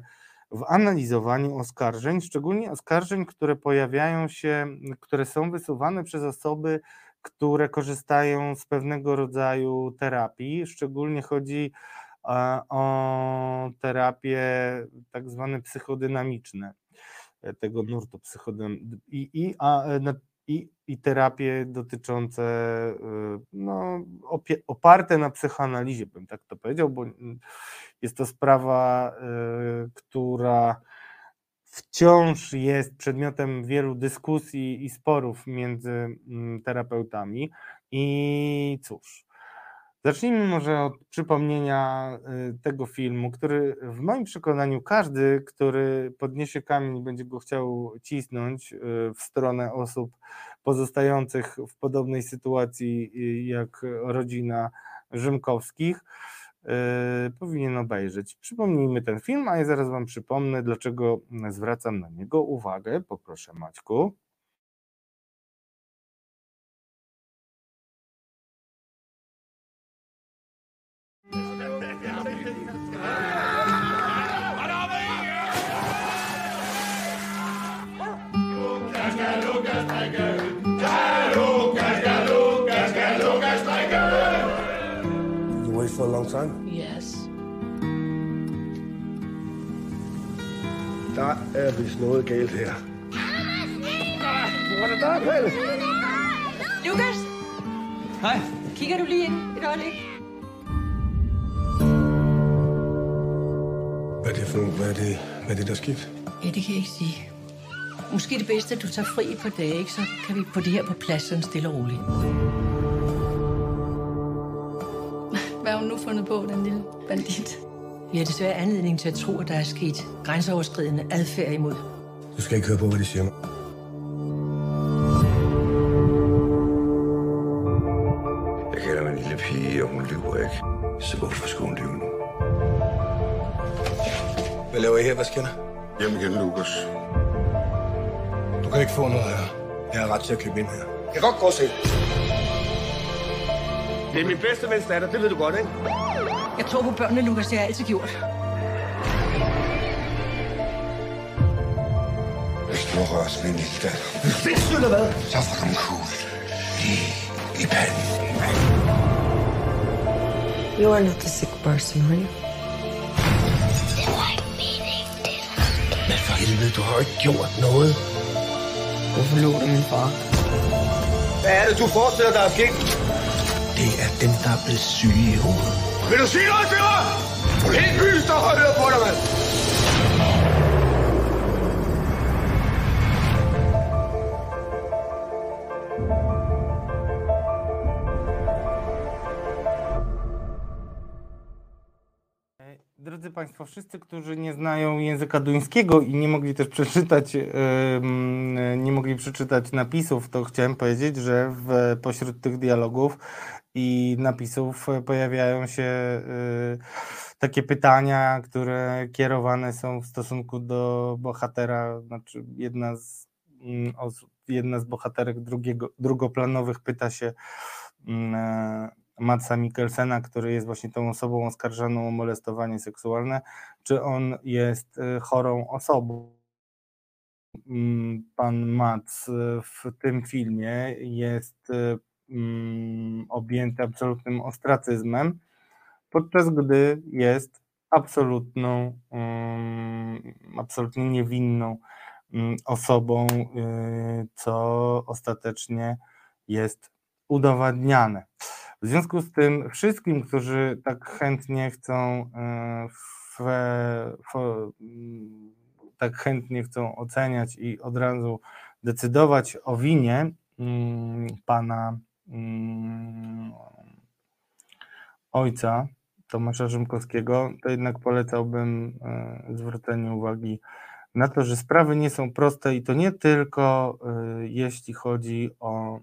w analizowaniu oskarżeń, szczególnie oskarżeń, które pojawiają się, które są wysuwane przez osoby, które korzystają z pewnego rodzaju terapii, szczególnie chodzi o terapie tak zwane psychodynamiczne, tego nurtu i terapie dotyczące, oparte na psychoanalizie, bym tak to powiedział, bo jest to sprawa, która wciąż jest przedmiotem wielu dyskusji i sporów między terapeutami. I cóż, zacznijmy może od przypomnienia tego filmu, który w moim przekonaniu każdy, który podniesie kamień, będzie go chciał cisnąć w stronę osób pozostających w podobnej sytuacji jak rodzina Rzymkowskich, powinien obejrzeć. Przypomnijmy ten film, a ja zaraz wam przypomnę, dlaczego zwracam na niego uwagę. Poproszę, Maćku. For a long time? Yes. Der er vist noget galt her. Hvor er det der, Pelle? Lukas! Hej. Kigger du lige ind et øjeblik? Hvad er det, der skete? Ja, det kan jeg ikke sige. Måske det bedste, at du tager fri et par dage, ikke? Så kan vi få det her på plads sådan stille og roligt. Hvad har hun nu fundet på, den lille bandit? Vi har desværre anledning til at tro, at der er sket grænseoverskridende adfærd imod. Du skal ikke høre på, hvad de siger. Jeg kalder mig en lille pige, og hun lyver ikke. Så hvorfor skulle hun lyve nu? Hvad laver I her? Hvad sker der? Hjem igen, Lukas. Du kan ikke få noget her. Jeg har ret til at købe ind her. Jeg kan godt gå og se. Det er min bedste vens datter, det ved du godt, ikke? Jeg tror på børnene, Lukas, det har altid gjort. Hvis du har rørt min lille datter... Hvis du hvad? Så får du en kugle lige i panden. You are not a sick person, are you? Det var ikke meningen, det der. Men for helvede, du har ikke gjort noget. Hvorfor lå du min far? Hvad er det, du forestiller dig at ske? Det er dem, der er blevet syge i hovedet. Vil du sige noget til mig? Helt bys, der hører på dig, mand! Drodzy Państwo, wszyscy, którzy nie znają języka duńskiego i nie mogli też przeczytać, napisów, to chciałem powiedzieć, że pośród tych dialogów i napisów pojawiają się takie pytania, które kierowane są w stosunku do bohatera, znaczy jedna z bohaterek drugoplanowych pyta się Madsa Mikkelsena, który jest właśnie tą osobą oskarżoną o molestowanie seksualne, czy on jest chorą osobą. Pan Mads w tym filmie jest objęty absolutnym ostracyzmem, podczas gdy jest absolutnie niewinną osobą, co ostatecznie jest udowadniane. W związku z tym wszystkim, którzy tak chętnie chcą oceniać i od razu decydować o winie pana ojca Tomasza Rzymkowskiego, to jednak polecałbym zwrócenie uwagi na to, że sprawy nie są proste i to nie tylko jeśli chodzi o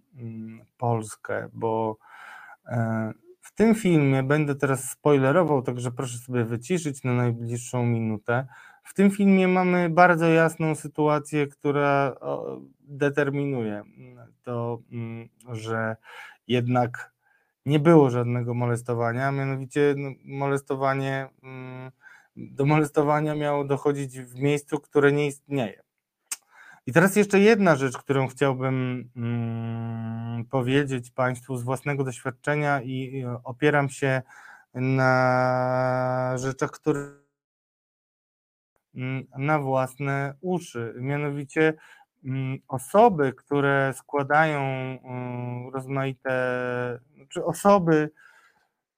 Polskę, bo w tym filmie, będę teraz spoilerował, także proszę sobie wyciszyć na najbliższą minutę, w tym filmie mamy bardzo jasną sytuację, która determinuje to, że jednak nie było żadnego molestowania, mianowicie do molestowania miało dochodzić w miejscu, które nie istnieje. I teraz jeszcze jedna rzecz, którą chciałbym powiedzieć Państwu z własnego doświadczenia i opieram się na rzeczach, które na własne uszy. Mianowicie osoby, które składają rozmaite, czy osoby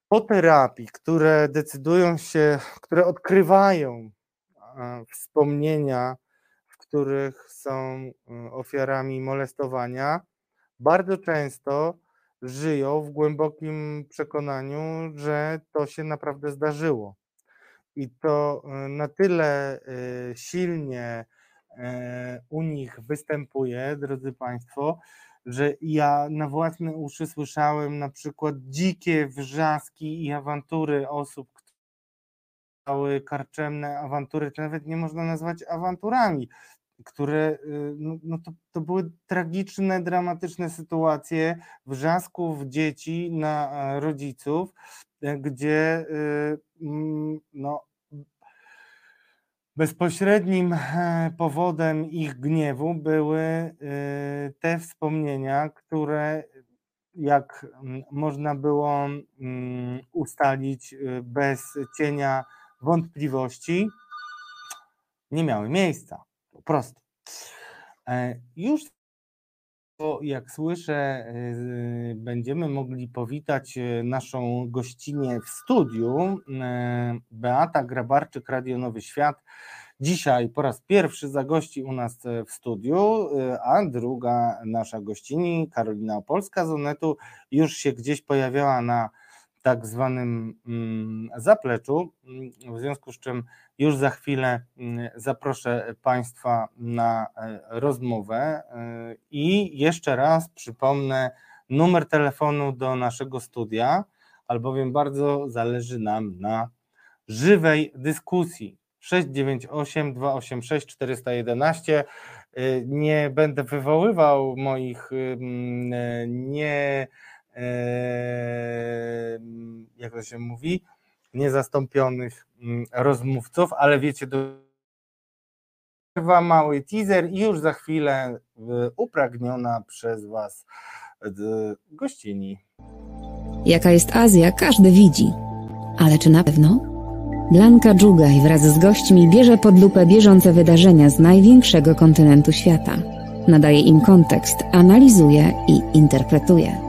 po terapii, które decydują się, które odkrywają wspomnienia, których są ofiarami molestowania, bardzo często żyją w głębokim przekonaniu, że to się naprawdę zdarzyło. I to na tyle silnie u nich występuje, drodzy Państwo, że ja na własne uszy słyszałem na przykład dzikie wrzaski i awantury osób, które miały karczemne awantury, to nawet nie można nazwać awanturami, które to były tragiczne, dramatyczne sytuacje wrzasków dzieci na rodziców, gdzie bezpośrednim powodem ich gniewu były te wspomnienia, które, jak można było ustalić bez cienia wątpliwości, nie miały miejsca. Po prostu. Już jak słyszę, będziemy mogli powitać naszą gościnę w studiu, Beata Grabarczyk, Radio Nowy Świat. Dzisiaj po raz pierwszy zagości u nas w studiu, a druga nasza gościni, Karolina Opolska z Onetu, już się gdzieś pojawiała na tak zwanym zapleczu, w związku z czym już za chwilę zaproszę Państwa na rozmowę i jeszcze raz przypomnę numer telefonu do naszego studia, albowiem bardzo zależy nam na żywej dyskusji. 698 286 411. Nie będę wywoływał moich jak to się mówi, niezastąpionych rozmówców, ale wiecie, mały teaser i już za chwilę upragniona przez Was gościni. Jaka jest Azja, każdy widzi, ale czy na pewno? Blanka Dżugaj wraz z gośćmi bierze pod lupę bieżące wydarzenia z największego kontynentu świata. Nadaje im kontekst, analizuje i interpretuje.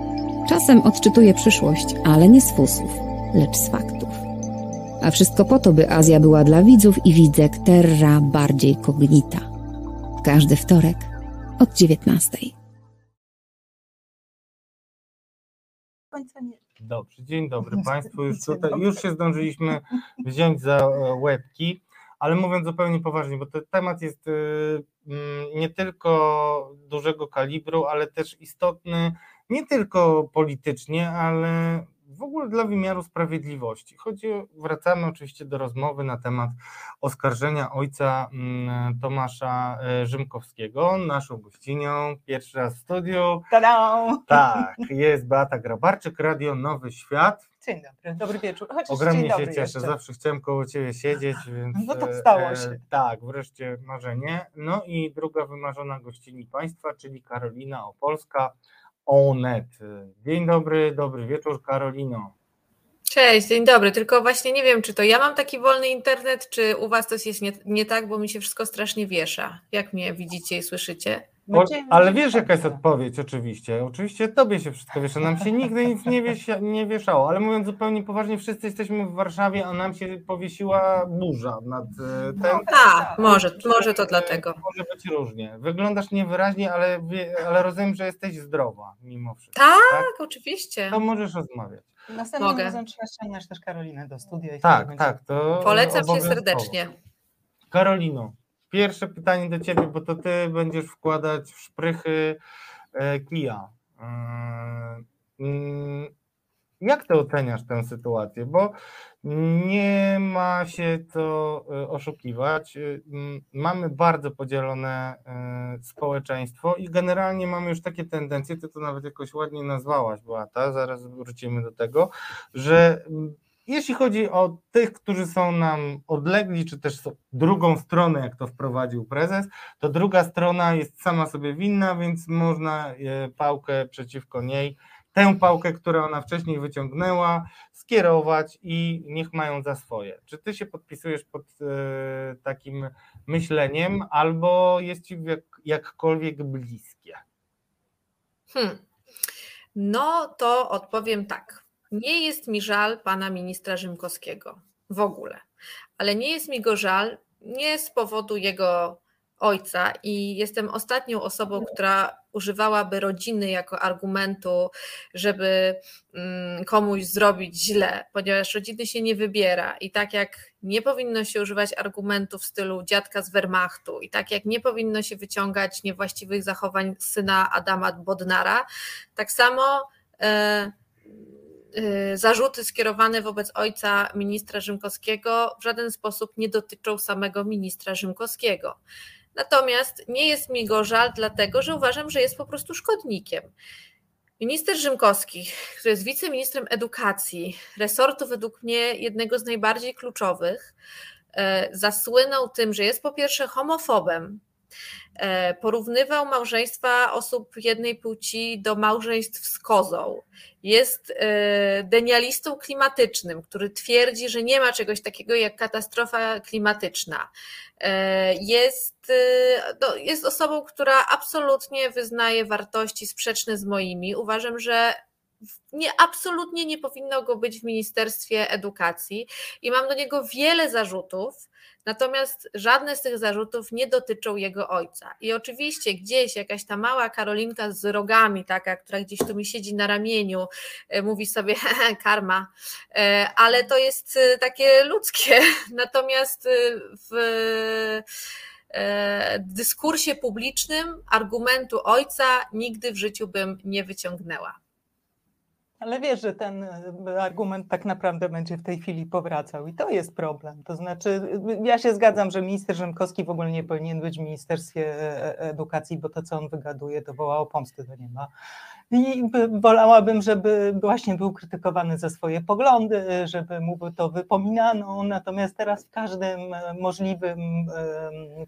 Czasem odczytuje przyszłość, ale nie z fusów, lecz z faktów. A wszystko po to, by Azja była dla widzów i widzek terra bardziej cognita. Każdy wtorek od 19:00. Dobrze, dzień dobry Państwu. Już się zdążyliśmy wziąć za łebki, ale mówiąc zupełnie poważnie, bo ten temat jest nie tylko dużego kalibru, ale też istotny, nie tylko politycznie, ale w ogóle dla wymiaru sprawiedliwości. Wracamy oczywiście do rozmowy na temat oskarżenia ojca Tomasza Rzymkowskiego. Naszą gościnią pierwszy raz w studiu. Ta-dam! Tak, jest Beata Grabarczyk, Radio Nowy Świat. Dzień dobry, dobry wieczór. Chociaż ogromnie dzień dobry się cieszę, jeszcze. Zawsze chciałem koło Ciebie siedzieć, więc no tak stało się. Tak, wreszcie marzenie. No i druga wymarzona gościni Państwa, czyli Karolina Opolska. Onet. Dzień dobry, dobry wieczór, Karolino. Cześć, dzień dobry, tylko właśnie nie wiem, czy to ja mam taki wolny internet, czy u Was coś jest nie tak, bo mi się wszystko strasznie wiesza, jak mnie widzicie i słyszycie. Ale wiesz, jaka jest odpowiedź oczywiście. Oczywiście Tobie się wszystko wiesza, nam się nigdy nic nie wieszało, ale mówiąc zupełnie poważnie, wszyscy jesteśmy w Warszawie, a nam się powiesiła burza nad ten... może to dlatego. Może być różnie. Wyglądasz niewyraźnie, ale rozumiem, że jesteś zdrowa mimo wszystko. Tak, oczywiście. To możesz rozmawiać. Następnym razem trzeba ściągnąć też Karolinę do studia. I tak. To polecam się serdecznie. Karolino. Pierwsze pytanie do Ciebie, bo to Ty będziesz wkładać w szprychy kija. Jak Ty oceniasz tę sytuację? Bo nie ma się co oszukiwać. Mamy bardzo podzielone społeczeństwo i generalnie mamy już takie tendencje, Ty to nawet jakoś ładnie nazwałaś, Beata, zaraz wrócimy do tego, że... Jeśli chodzi o tych, którzy są nam odlegli, czy też drugą stronę, jak to wprowadził prezes, to druga strona jest sama sobie winna, więc można pałkę przeciwko niej, tę pałkę, którą ona wcześniej wyciągnęła, skierować i niech mają za swoje. Czy ty się podpisujesz pod takim myśleniem, albo jest ci jakkolwiek bliskie? No to odpowiem tak. Nie jest mi żal pana ministra Rzymkowskiego w ogóle, ale nie jest mi go żal nie z powodu jego ojca i jestem ostatnią osobą, która używałaby rodziny jako argumentu, żeby komuś zrobić źle, ponieważ rodziny się nie wybiera i tak jak nie powinno się używać argumentów w stylu dziadka z Wehrmachtu i tak jak nie powinno się wyciągać niewłaściwych zachowań syna Adama Bodnara, tak samo zarzuty skierowane wobec ojca ministra Rzymkowskiego w żaden sposób nie dotyczą samego ministra Rzymkowskiego. Natomiast nie jest mi go żal, dlatego że uważam, że jest po prostu szkodnikiem. Minister Rzymkowski, który jest wiceministrem edukacji, resortu według mnie jednego z najbardziej kluczowych, zasłynął tym, że jest po pierwsze homofobem, porównywał małżeństwa osób jednej płci do małżeństw z kozą. Jest denialistą klimatycznym, który twierdzi, że nie ma czegoś takiego jak katastrofa klimatyczna. Jest osobą, która absolutnie wyznaje wartości sprzeczne z moimi. Uważam, że absolutnie nie powinno go być w Ministerstwie Edukacji i mam do niego wiele zarzutów, natomiast żadne z tych zarzutów nie dotyczą jego ojca. I oczywiście gdzieś jakaś ta mała Karolinka z rogami, taka, która gdzieś tu mi siedzi na ramieniu, mówi sobie karma, ale to jest takie ludzkie. Natomiast w dyskursie publicznym argumentu ojca nigdy w życiu bym nie wyciągnęła. Ale wiesz, że ten argument tak naprawdę będzie w tej chwili powracał i to jest problem. To znaczy, ja się zgadzam, że minister Rzymkowski w ogóle nie powinien być w Ministerstwie Edukacji, bo to, co on wygaduje, to woła o pomstę do nieba. I wolałabym, żeby właśnie był krytykowany za swoje poglądy, żeby mu to wypominano, natomiast teraz w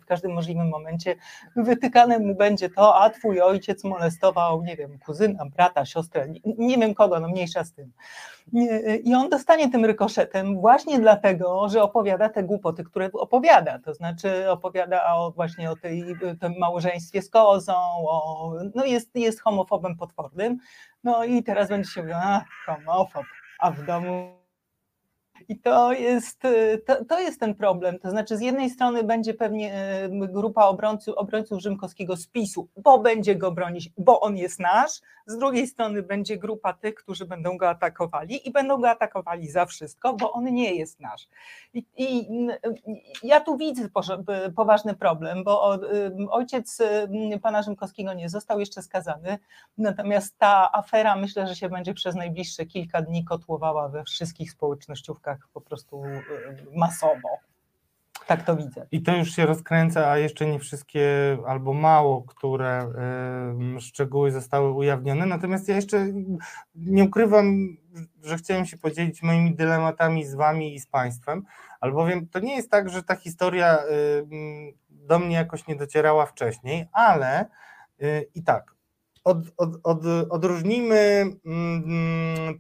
każdym możliwym momencie wytykane mu będzie to, a twój ojciec molestował, nie wiem, kuzyna, brata, siostrę, nie wiem kogo, no mniejsza z tym. I on dostanie tym rykoszetem właśnie dlatego, że opowiada te głupoty, które opowiada, to znaczy opowiada właśnie o tym małżeństwie z kozą, jest homofobem potwornym, no i teraz będzie się mówił, homofob, a w domu... I to jest ten problem, to znaczy z jednej strony będzie pewnie grupa obrońców Rzymkowskiego z PiS-u, bo będzie go bronić, bo on jest nasz, z drugiej strony będzie grupa tych, którzy będą go atakowali i będą go atakowali za wszystko, bo on nie jest nasz. I ja tu widzę poważny problem, bo ojciec pana Rzymkowskiego nie został jeszcze skazany, natomiast ta afera myślę, że się będzie przez najbliższe kilka dni kotłowała we wszystkich społecznościówkach, po prostu masowo. Tak to widzę. I to już się rozkręca, a jeszcze nie wszystkie albo mało, które szczegóły zostały ujawnione. Natomiast ja jeszcze nie ukrywam, że chciałem się podzielić moimi dylematami z wami i z państwem, albowiem to nie jest tak, że ta historia do mnie jakoś nie docierała wcześniej, ale i tak. Odróżnijmy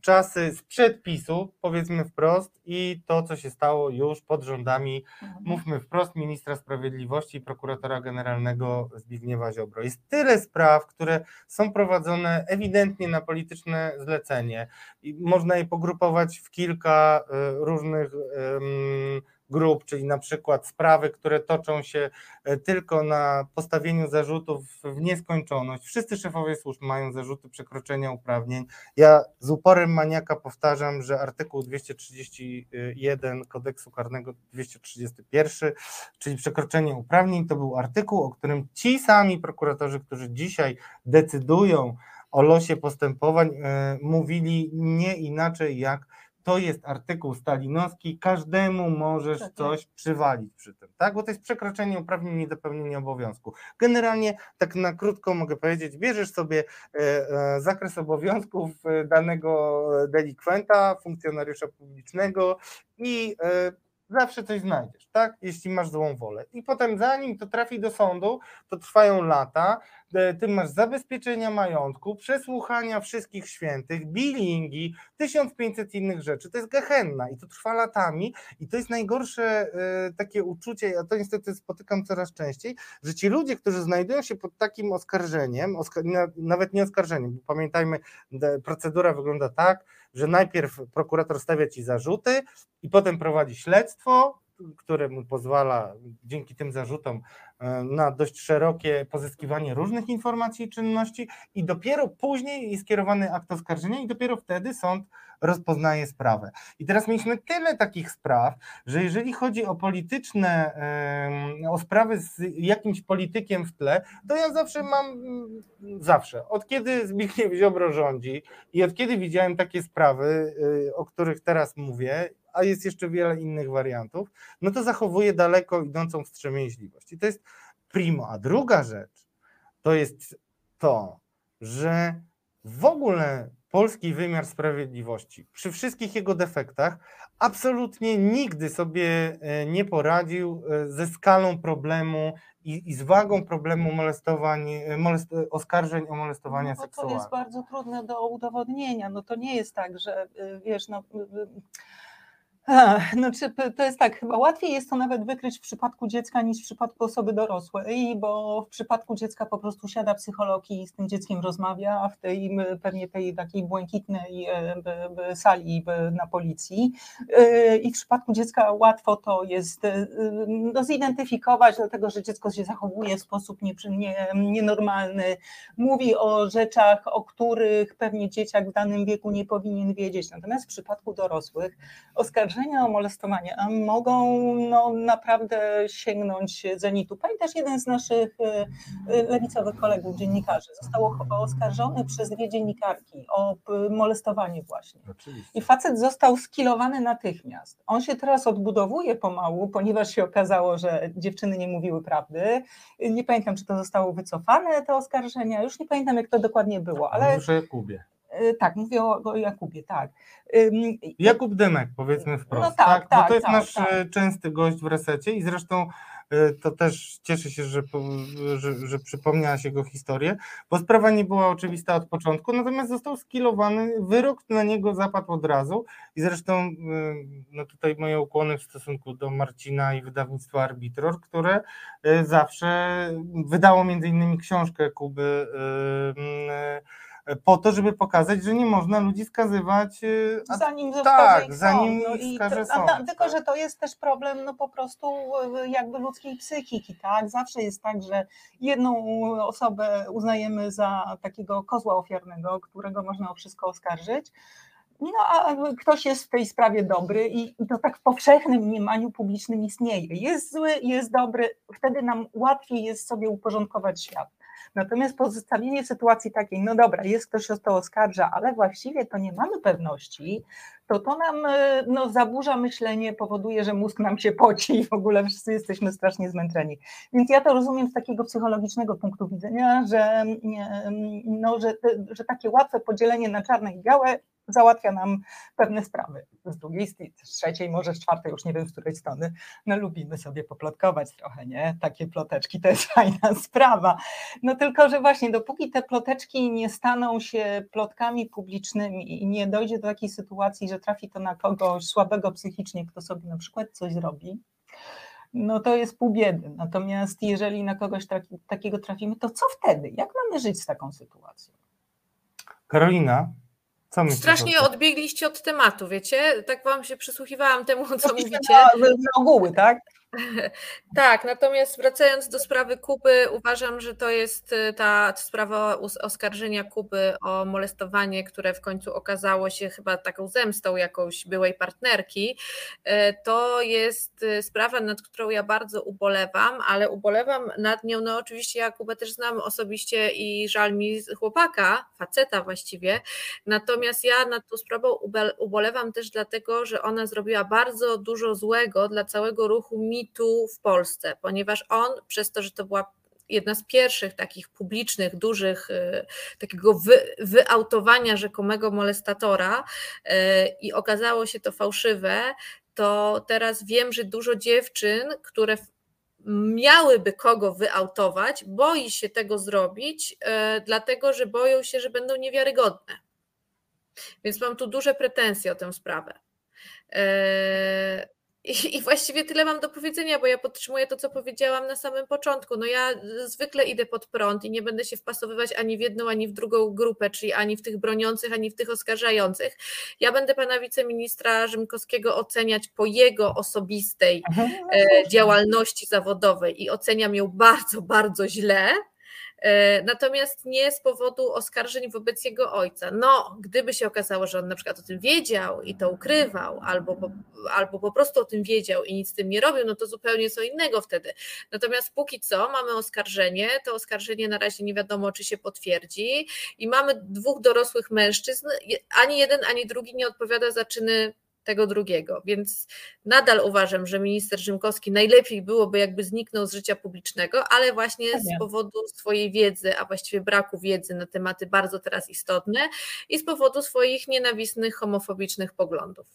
czasy sprzed PiS-u, powiedzmy wprost, i to, co się stało już pod rządami, mówmy wprost, ministra sprawiedliwości i prokuratora generalnego Zbigniewa Ziobro. Jest tyle spraw, które są prowadzone ewidentnie na polityczne zlecenie i można je pogrupować w kilka różnych grup, czyli na przykład sprawy, które toczą się tylko na postawieniu zarzutów w nieskończoność. Wszyscy szefowie służb mają zarzuty przekroczenia uprawnień. Ja z uporem maniaka powtarzam, że artykuł 231 kodeksu karnego 231, czyli przekroczenie uprawnień, to był artykuł, o którym ci sami prokuratorzy, którzy dzisiaj decydują o losie postępowań, mówili nie inaczej jak: to jest artykuł stalinowski, każdemu możesz coś przywalić przy tym, tak? Bo to jest przekroczenie uprawnień, niedopełnienie obowiązku. Generalnie, tak na krótko mogę powiedzieć, bierzesz sobie zakres obowiązków danego delikwenta, funkcjonariusza publicznego i zawsze coś znajdziesz, tak? Jeśli masz złą wolę. I potem zanim to trafi do sądu, to trwają lata, ty masz zabezpieczenia majątku, przesłuchania wszystkich świętych, bilingi, 1500 innych rzeczy. To jest gehenna i to trwa latami i to jest najgorsze takie uczucie, ja to niestety spotykam coraz częściej, że ci ludzie, którzy znajdują się pod takim oskarżeniem, nawet nie oskarżeniem, bo pamiętajmy, procedura wygląda tak, że najpierw prokurator stawia ci zarzuty i potem prowadzi śledztwo, które mu pozwala dzięki tym zarzutom na dość szerokie pozyskiwanie różnych informacji i czynności i dopiero później jest skierowany akt oskarżenia i dopiero wtedy sąd rozpoznaje sprawę. I teraz mieliśmy tyle takich spraw, że jeżeli chodzi o polityczne, o sprawy z jakimś politykiem w tle, to ja zawsze mam, od kiedy Zbigniew Ziobro rządzi i od kiedy widziałem takie sprawy, o których teraz mówię, a jest jeszcze wiele innych wariantów, no to zachowuje daleko idącą wstrzemięźliwość. I to jest primo. A druga rzecz to jest to, że w ogóle polski wymiar sprawiedliwości przy wszystkich jego defektach absolutnie nigdy sobie nie poradził ze skalą problemu i z wagą problemu oskarżeń o molestowanie seksualne. To jest bardzo trudne do udowodnienia. No to nie jest tak, że wiesz, to jest tak, chyba łatwiej jest to nawet wykryć w przypadku dziecka niż w przypadku osoby dorosłej, bo w przypadku dziecka po prostu siada psycholog i z tym dzieckiem rozmawia, a w tej pewnie tej takiej błękitnej sali na policji. I w przypadku dziecka łatwo to jest zidentyfikować, dlatego że dziecko się zachowuje w sposób nienormalny, mówi o rzeczach, o których pewnie dzieciak w danym wieku nie powinien wiedzieć. Natomiast w przypadku dorosłych oskarżenia o molestowanie mogą naprawdę sięgnąć zenitu. Pamiętasz, jeden z naszych lewicowych kolegów dziennikarzy został oskarżony przez dwie dziennikarki o molestowanie właśnie. Oczywiście. I facet został skilowany natychmiast. On się teraz odbudowuje pomału, ponieważ się okazało, że dziewczyny nie mówiły prawdy. Nie pamiętam, czy to zostało wycofane, te oskarżenia. Już nie pamiętam, jak to dokładnie było. Ale już o Jakubie. Tak, mówię o Jakubie, tak. Jakub Dymek, powiedzmy wprost. No tak, tak, bo to jest nasz częsty gość w Resecie i zresztą to też cieszę się, że przypomniałaś jego historię, bo sprawa nie była oczywista od początku, natomiast został skilowany, wyrok na niego zapadł od razu i zresztą no tutaj moje ukłony w stosunku do Marcina i wydawnictwa Arbitror, które zawsze wydało między innymi książkę Kuby po to, żeby pokazać, że nie można ludzi skazywać zanim skaże sąd. Tylko, że to jest też problem po prostu jakby ludzkiej psychiki, tak? Zawsze jest tak, że jedną osobę uznajemy za takiego kozła ofiarnego, którego można o wszystko oskarżyć, a ktoś jest w tej sprawie dobry i to tak w powszechnym mniemaniu publicznym istnieje. Jest zły, jest dobry, wtedy nam łatwiej jest sobie uporządkować świat. Natomiast pozostawienie sytuacji takiej, no dobra, jest ktoś, o to oskarża, ale właściwie to nie mamy pewności, to nam zaburza myślenie, powoduje, że mózg nam się poci i w ogóle wszyscy jesteśmy strasznie zmęczeni. Więc ja to rozumiem z takiego psychologicznego punktu widzenia, że takie łatwe podzielenie na czarne i białe załatwia nam pewne sprawy. Z drugiej, z trzeciej, może z czwartej, już nie wiem z której strony, lubimy sobie poplotkować trochę, nie? Takie ploteczki to jest fajna sprawa. Tylko, że właśnie dopóki te ploteczki nie staną się plotkami publicznymi i nie dojdzie do takiej sytuacji, że trafi to na kogoś słabego psychicznie, kto sobie na przykład coś zrobi, to jest pół biedy. Natomiast jeżeli na kogoś takiego trafimy, to co wtedy? Jak mamy żyć z taką sytuacją? Karolina? Strasznie odbiegliście od tematu, wiecie? Tak wam się przysłuchiwałam temu, co mówicie. Na ogóły, tak? Tak, natomiast wracając do sprawy Kuby, uważam, że to jest ta sprawa oskarżenia Kuby o molestowanie, które w końcu okazało się chyba taką zemstą jakąś byłej partnerki. To jest sprawa, nad którą ja bardzo ubolewam, ale ubolewam nad nią, oczywiście ja Kubę też znam osobiście i żal mi chłopaka, faceta właściwie, natomiast ja nad tą sprawą ubolewam też dlatego, że ona zrobiła bardzo dużo złego dla całego ruchu MeToo w Polsce, ponieważ on przez to, że to była jedna z pierwszych takich publicznych, dużych takiego wyautowania rzekomego molestatora i okazało się to fałszywe, to teraz wiem, że dużo dziewczyn, które miałyby kogo wyautować, boi się tego zrobić, dlatego że boją się, że będą niewiarygodne. Więc mam tu duże pretensje o tę sprawę. I właściwie tyle mam do powiedzenia, bo ja podtrzymuję to, co powiedziałam na samym początku. No ja zwykle idę pod prąd i nie będę się wpasowywać ani w jedną, ani w drugą grupę, czyli ani w tych broniących, ani w tych oskarżających. Ja będę pana wiceministra Rzymkowskiego oceniać po jego osobistej działalności zawodowej i oceniam ją bardzo, bardzo źle. Natomiast nie z powodu oskarżeń wobec jego ojca. No, gdyby się okazało, że on na przykład o tym wiedział i to ukrywał, albo po prostu o tym wiedział i nic z tym nie robił, no to zupełnie co innego wtedy. Natomiast póki co mamy oskarżenie, to oskarżenie na razie nie wiadomo, czy się potwierdzi i mamy dwóch dorosłych mężczyzn, ani jeden, ani drugi nie odpowiada za czyny tego drugiego, więc nadal uważam, że minister Rzymkowski najlepiej byłoby, jakby zniknął z życia publicznego, ale właśnie z powodu swojej wiedzy, a właściwie braku wiedzy na tematy bardzo teraz istotne i z powodu swoich nienawistnych, homofobicznych poglądów.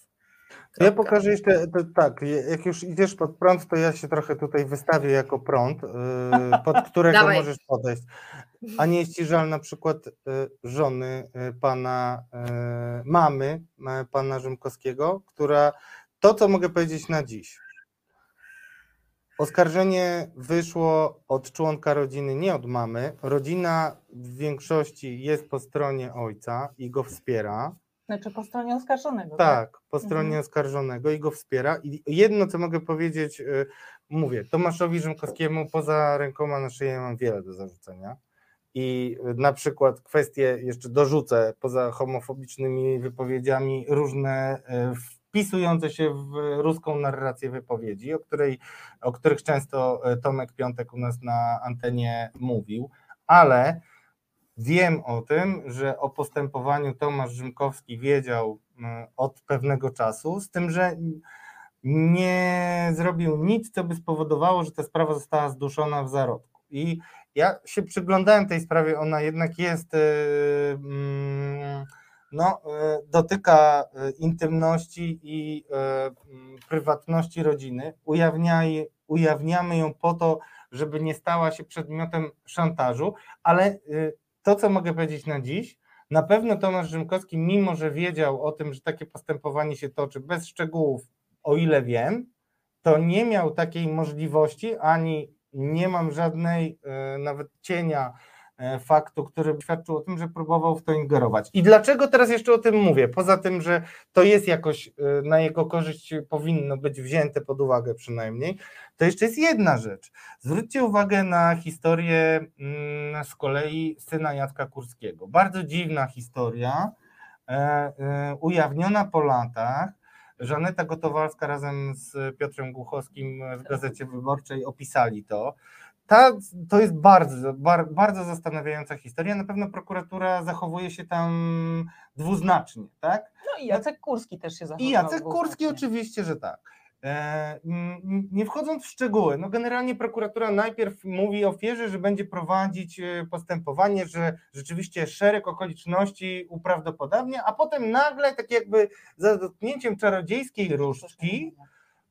Kropka. Ja pokażę jeszcze, tak, jak już idziesz pod prąd, to ja się trochę tutaj wystawię jako prąd, pod którego możesz podejść. A nie jest ci żal na przykład żony pana, mamy pana Rzymkowskiego, która, to co mogę powiedzieć na dziś, oskarżenie wyszło od członka rodziny, nie od mamy. Rodzina w większości jest po stronie ojca i go wspiera. Znaczy po stronie oskarżonego. Tak, po stronie oskarżonego i go wspiera. I jedno, co mogę powiedzieć, mówię, Tomaszowi Rzymkowskiemu poza rękoma na szyję mam wiele do zarzucenia. I na przykład kwestie, jeszcze dorzucę, poza homofobicznymi wypowiedziami, różne wpisujące się w ruską narrację wypowiedzi, o których często Tomek Piątek u nas na antenie mówił, ale wiem o tym, że o postępowaniu Tomasz Rzymkowski wiedział od pewnego czasu, z tym, że nie zrobił nic, co by spowodowało, że ta sprawa została zduszona w zarodku. I ja się przyglądałem tej sprawie, ona jednak jest, no, dotyka intymności i prywatności rodziny. Ujawniamy ją po to, żeby nie stała się przedmiotem szantażu, ale to, co mogę powiedzieć na dziś, na pewno Tomasz Rzymkowski, mimo że wiedział o tym, że takie postępowanie się toczy, bez szczegółów, o ile wiem, to nie miał takiej możliwości, ani nie mam żadnej nawet cienia faktu, który świadczył o tym, że próbował w to ingerować. I dlaczego teraz jeszcze o tym mówię? Poza tym, że to jest jakoś na jego korzyść powinno być wzięte pod uwagę przynajmniej, to jeszcze jest jedna rzecz. Zwróćcie uwagę na historię z kolei syna Jacka Kurskiego. Bardzo dziwna historia, ujawniona po latach. Żaneta Gotowalska razem z Piotrem Głuchowskim w Gazecie Wyborczej opisali to. To jest bardzo zastanawiająca historia. Na pewno prokuratura zachowuje się tam dwuznacznie, tak? No i Jacek Kurski też się zachował. I Jacek Kurski oczywiście, że tak. Nie wchodząc w szczegóły, no generalnie prokuratura najpierw mówi ofierze, że będzie prowadzić postępowanie, że rzeczywiście szereg okoliczności uprawdopodobnia, a potem nagle tak jakby za dotknięciem czarodziejskiej różdżki,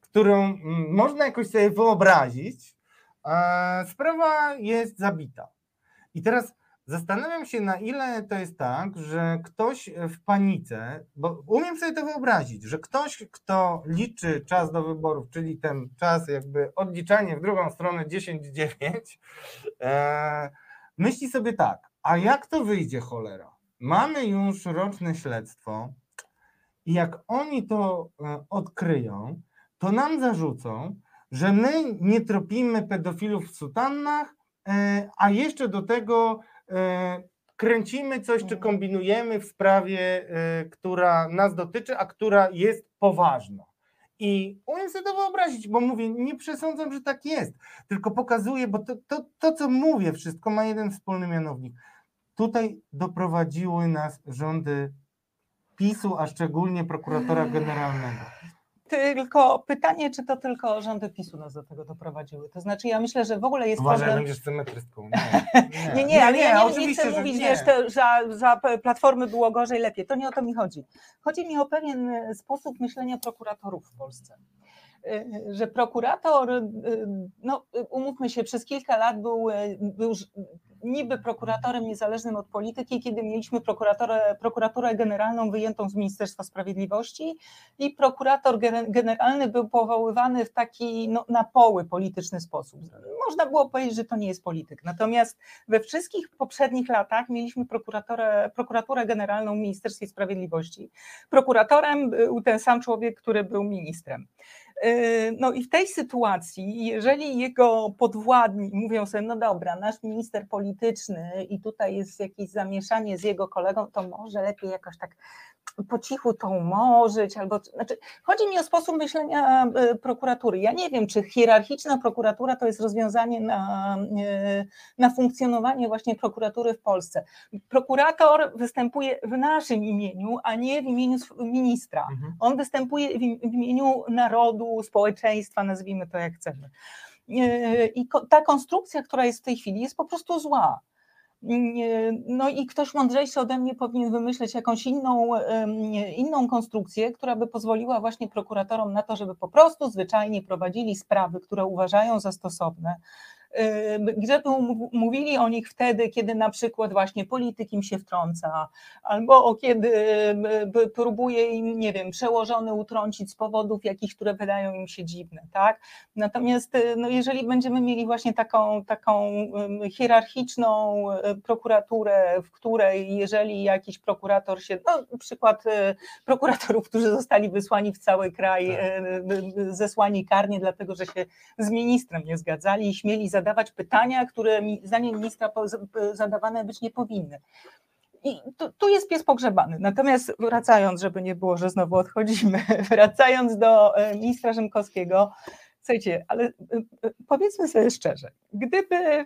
którą można jakoś sobie wyobrazić, sprawa jest zabita. I teraz zastanawiam się, na ile to jest tak, że ktoś w panice, bo umiem sobie to wyobrazić, że ktoś, kto liczy czas do wyborów, czyli ten czas jakby odliczanie w drugą stronę 10-9, myśli sobie tak, a jak to wyjdzie, cholera? Mamy już roczne śledztwo i jak oni to odkryją, to nam zarzucą, że my nie tropimy pedofilów w sutannach, a jeszcze do tego kręcimy coś, czy kombinujemy w sprawie, która nas dotyczy, a która jest poważna. I umiem sobie to wyobrazić, bo mówię, nie przesądzam, że tak jest, tylko pokazuję, bo to co mówię, wszystko ma jeden wspólny mianownik. Tutaj doprowadziły nas rządy PiS-u, a szczególnie prokuratora generalnego. Tylko pytanie, czy to tylko rządy PiS-u nas do tego doprowadziły. To znaczy ja myślę, że w ogóle jest problem... Uważaj, będziesz symetrystką. Nie, ale ja nie chcę mówić, że za Platformy było gorzej, lepiej. To nie o to mi chodzi. Chodzi mi o pewien sposób myślenia prokuratorów w Polsce. Że prokurator, no umówmy się, przez kilka lat był niby prokuratorem niezależnym od polityki, kiedy mieliśmy prokuraturę generalną wyjętą z Ministerstwa Sprawiedliwości i prokurator generalny był powoływany w taki na poły polityczny sposób. Można było powiedzieć, że to nie jest polityk. Natomiast we wszystkich poprzednich latach mieliśmy prokuraturę generalną w Ministerstwie Sprawiedliwości. Prokuratorem był ten sam człowiek, który był ministrem. No i w tej sytuacji, jeżeli jego podwładni mówią sobie, no dobra, nasz minister polityczny i tutaj jest jakieś zamieszanie z jego kolegą, to może lepiej jakoś tak po cichu to umorzyć, chodzi mi o sposób myślenia prokuratury. Ja nie wiem, czy hierarchiczna prokuratura to jest rozwiązanie na funkcjonowanie właśnie prokuratury w Polsce. Prokurator występuje w naszym imieniu, a nie w imieniu ministra. On występuje w imieniu narodu, społeczeństwa, nazwijmy to jak chcemy. I ta konstrukcja, która jest w tej chwili, jest po prostu zła. No i ktoś mądrzejszy ode mnie powinien wymyśleć jakąś inną konstrukcję, która by pozwoliła właśnie prokuratorom na to, żeby po prostu zwyczajnie prowadzili sprawy, które uważają za stosowne, żeby mówili o nich wtedy, kiedy na przykład właśnie polityk im się wtrąca, albo kiedy próbuje im, nie wiem, przełożony utrącić z powodów jakichś, które wydają im się dziwne, tak? Natomiast no, jeżeli będziemy mieli właśnie taką hierarchiczną prokuraturę, w której jeżeli jakiś prokurator się, no przykład prokuratorów, którzy zostali wysłani w cały kraj, zesłani karnie, dlatego że się z ministrem nie zgadzali i śmieli zadawać pytania, które zdaniem ministra zadawane być nie powinny. I tu jest pies pogrzebany. Natomiast wracając, żeby nie było, że znowu odchodzimy, wracając do ministra Rzymkowskiego, słuchajcie, ale powiedzmy sobie szczerze, gdyby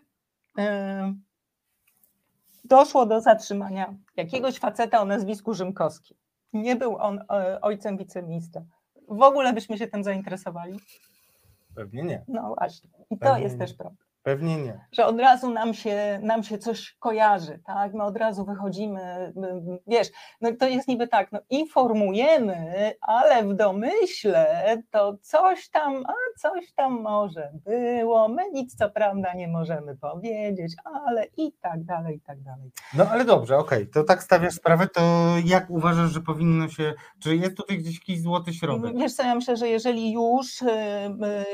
doszło do zatrzymania jakiegoś faceta o nazwisku Rzymkowski, nie był on ojcem wiceministra, w ogóle byśmy się tym zainteresowali? Pewnie nie. No właśnie. I to jest też problem. Pewnie nie. Że od razu nam się coś kojarzy, tak? My od razu wychodzimy, wiesz, no to jest niby tak, no informujemy, ale w domyśle to coś tam może było, my nic co prawda nie możemy powiedzieć, ale i tak dalej, i tak dalej. No ale dobrze, okej, to tak stawiasz sprawę, to jak uważasz, że powinno się, czy jest tutaj gdzieś jakiś złoty środek? Wiesz co, ja myślę, że jeżeli już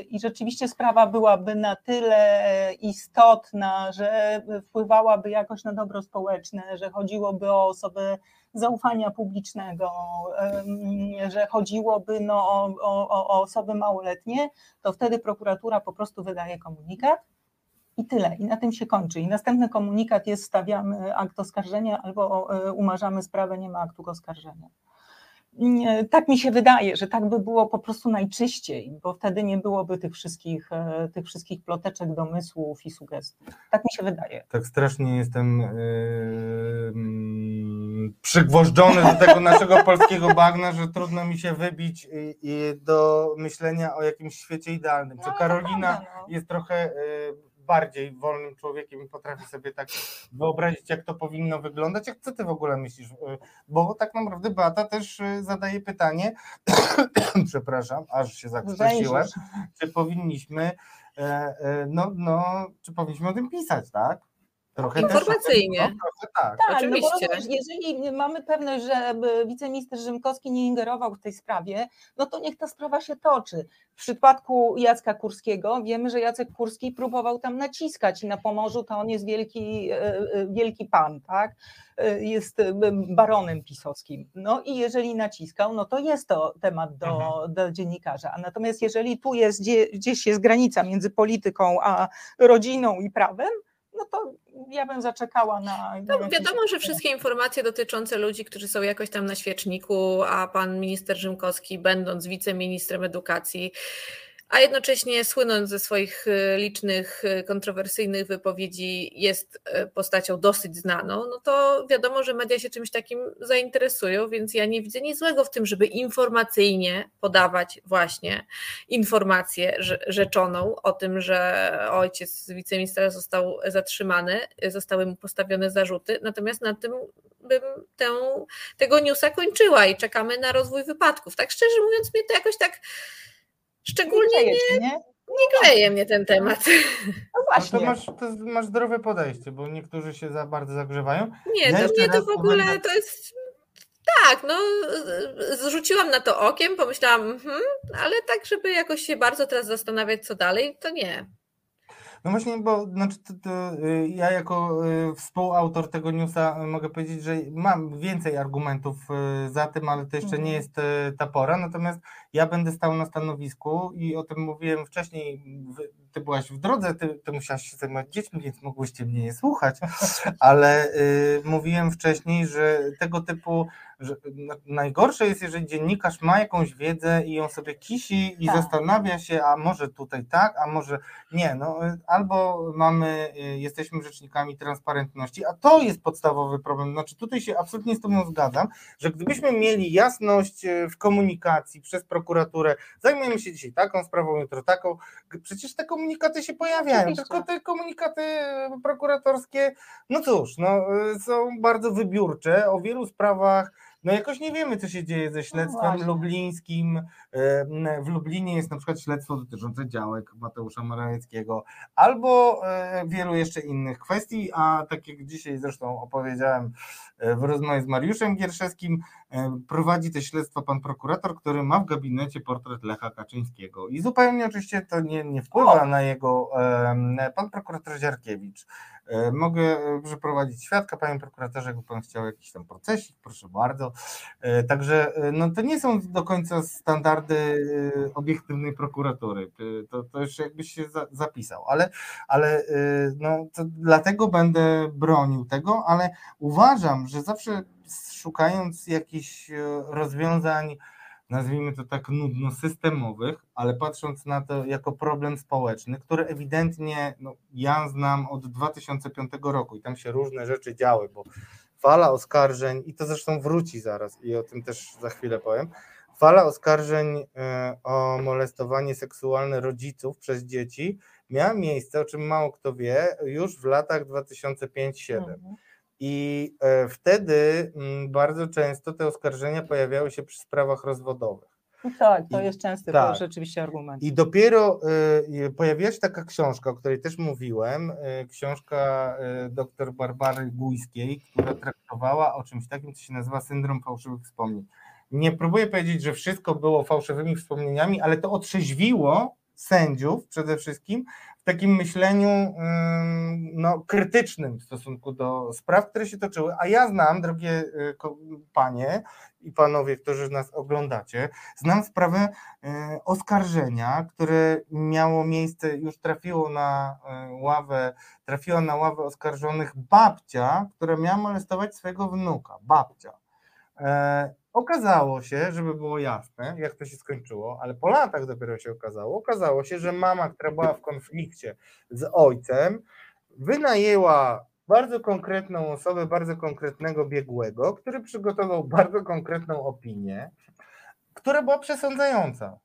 i rzeczywiście sprawa byłaby na tyle istotna, że wpływałaby jakoś na dobro społeczne, że chodziłoby o osoby zaufania publicznego, że chodziłoby o osoby małoletnie, to wtedy prokuratura po prostu wydaje komunikat i tyle. I na tym się kończy. I następny komunikat jest: stawiamy akt oskarżenia albo umarzamy sprawę, nie ma aktu oskarżenia. Tak mi się wydaje, że tak by było po prostu najczyściej, bo wtedy nie byłoby tych wszystkich ploteczek, domysłów i sugestii. Tak mi się wydaje. Tak strasznie jestem przygwożdżony do tego naszego polskiego bagna, że trudno mi się wybić do myślenia o jakimś świecie idealnym. Czy Karolina jest trochę bardziej wolnym człowiekiem i potrafi sobie tak wyobrazić, jak to powinno wyglądać? Jak co ty w ogóle myślisz? Bo tak naprawdę Beata też zadaje pytanie, przepraszam, aż się zakrztusiłem, czy powinniśmy, czy powinniśmy o tym pisać, tak? Trochę informacyjnie. Też, tak, oczywiście. No bo jeżeli mamy pewność, że wiceminister Rzymkowski nie ingerował w tej sprawie, no to niech ta sprawa się toczy. W przypadku Jacka Kurskiego wiemy, że Jacek Kurski próbował tam naciskać i na Pomorzu to on jest wielki pan, tak? Jest baronem pisowskim. No i jeżeli naciskał, no to jest to temat do dziennikarza. A natomiast jeżeli tu jest gdzieś jest granica między polityką a rodziną i prawem, no to ja bym zaczekała na... No, wiadomo, że wszystkie informacje dotyczące ludzi, którzy są jakoś tam na świeczniku, a pan minister Rzymkowski, będąc wiceministrem edukacji, a jednocześnie słynąc ze swoich licznych, kontrowersyjnych wypowiedzi, jest postacią dosyć znaną, no to wiadomo, że media się czymś takim zainteresują, więc ja nie widzę nic złego w tym, żeby informacyjnie podawać właśnie informację rzeczoną o tym, że ojciec wiceministra został zatrzymany, zostały mu postawione zarzuty, natomiast na tym bym tego newsa kończyła i czekamy na rozwój wypadków. Tak szczerze mówiąc, mnie to jakoś tak szczególnie nie Nie grzeje mnie ten temat. No właśnie. No to masz zdrowe podejście, bo niektórzy się za bardzo zagrzewają. Nie, ja to mnie to w ogóle to jest... Tak, no zrzuciłam na to okiem, pomyślałam, ale tak, żeby jakoś się bardzo teraz zastanawiać, co dalej, to nie. No właśnie, bo znaczy, ja jako współautor tego newsa mogę powiedzieć, że mam więcej argumentów za tym, ale to jeszcze nie jest ta pora, natomiast ja będę stał na stanowisku i o tym mówiłem wcześniej, ty byłaś w drodze, ty musiałaś się zajmować dziećmi, więc mogłyście mnie nie słuchać, ale mówiłem wcześniej, że tego typu, że najgorsze jest, jeżeli dziennikarz ma jakąś wiedzę i ją sobie kisi i zastanawia się, a może tutaj tak, a może nie, no albo jesteśmy rzecznikami transparentności, a to jest podstawowy problem, znaczy tutaj się absolutnie z tobą zgadzam, że gdybyśmy mieli jasność w komunikacji przez prokuraturę, zajmujemy się dzisiaj taką sprawą, jutro taką, przecież te komunikaty się pojawiają, oczywiście. Tylko te komunikaty prokuratorskie, no cóż, no, są bardzo wybiórcze, o wielu sprawach no jakoś nie wiemy, co się dzieje ze śledztwem lublińskim. W Lublinie jest na przykład śledztwo dotyczące działek Mateusza Morawieckiego albo wielu jeszcze innych kwestii, a tak jak dzisiaj zresztą opowiedziałem w rozmowie z Mariuszem Gierszewskim, prowadzi te śledztwa pan prokurator, który ma w gabinecie portret Lecha Kaczyńskiego i zupełnie oczywiście to nie wpływa na jego pan prokurator Ziarkiewicz. Mogę przeprowadzić świadka, panie prokuratorze, jakby pan chciał jakiś tam procesik, proszę bardzo. Także no, to nie są do końca standardy obiektywnej prokuratury, to już jakbyś się zapisał, ale no, to dlatego będę bronił tego, ale uważam, że zawsze szukając jakichś rozwiązań, nazwijmy to tak nudno, systemowych, ale patrząc na to jako problem społeczny, który ewidentnie ja znam od 2005 roku i tam się różne rzeczy działy, bo fala oskarżeń, i to zresztą wróci zaraz i o tym też za chwilę powiem, fala oskarżeń o molestowanie seksualne rodziców przez dzieci miała miejsce, o czym mało kto wie, już w latach 2005-2007. I wtedy bardzo często te oskarżenia pojawiały się przy sprawach rozwodowych. Tak, to jest częsty rzeczywiście argument. I dopiero pojawiła się taka książka, o której też mówiłem, książka dr Barbary Bujskiej, która traktowała o czymś takim, co się nazywa syndrom fałszywych wspomnień. Nie próbuję powiedzieć, że wszystko było fałszywymi wspomnieniami, ale to otrzeźwiło sędziów przede wszystkim w takim myśleniu krytycznym w stosunku do spraw, które się toczyły, a ja znam, drogie panie i panowie, którzy nas oglądacie, znam sprawę oskarżenia, które miało miejsce, już trafiła na ławę oskarżonych babcia, która miała molestować swojego wnuka, okazało się, żeby było jasne, jak to się skończyło, ale po latach dopiero się okazało się, że mama, która była w konflikcie z ojcem, wynajęła bardzo konkretną osobę, bardzo konkretnego biegłego, który przygotował bardzo konkretną opinię, która była przesądzająca.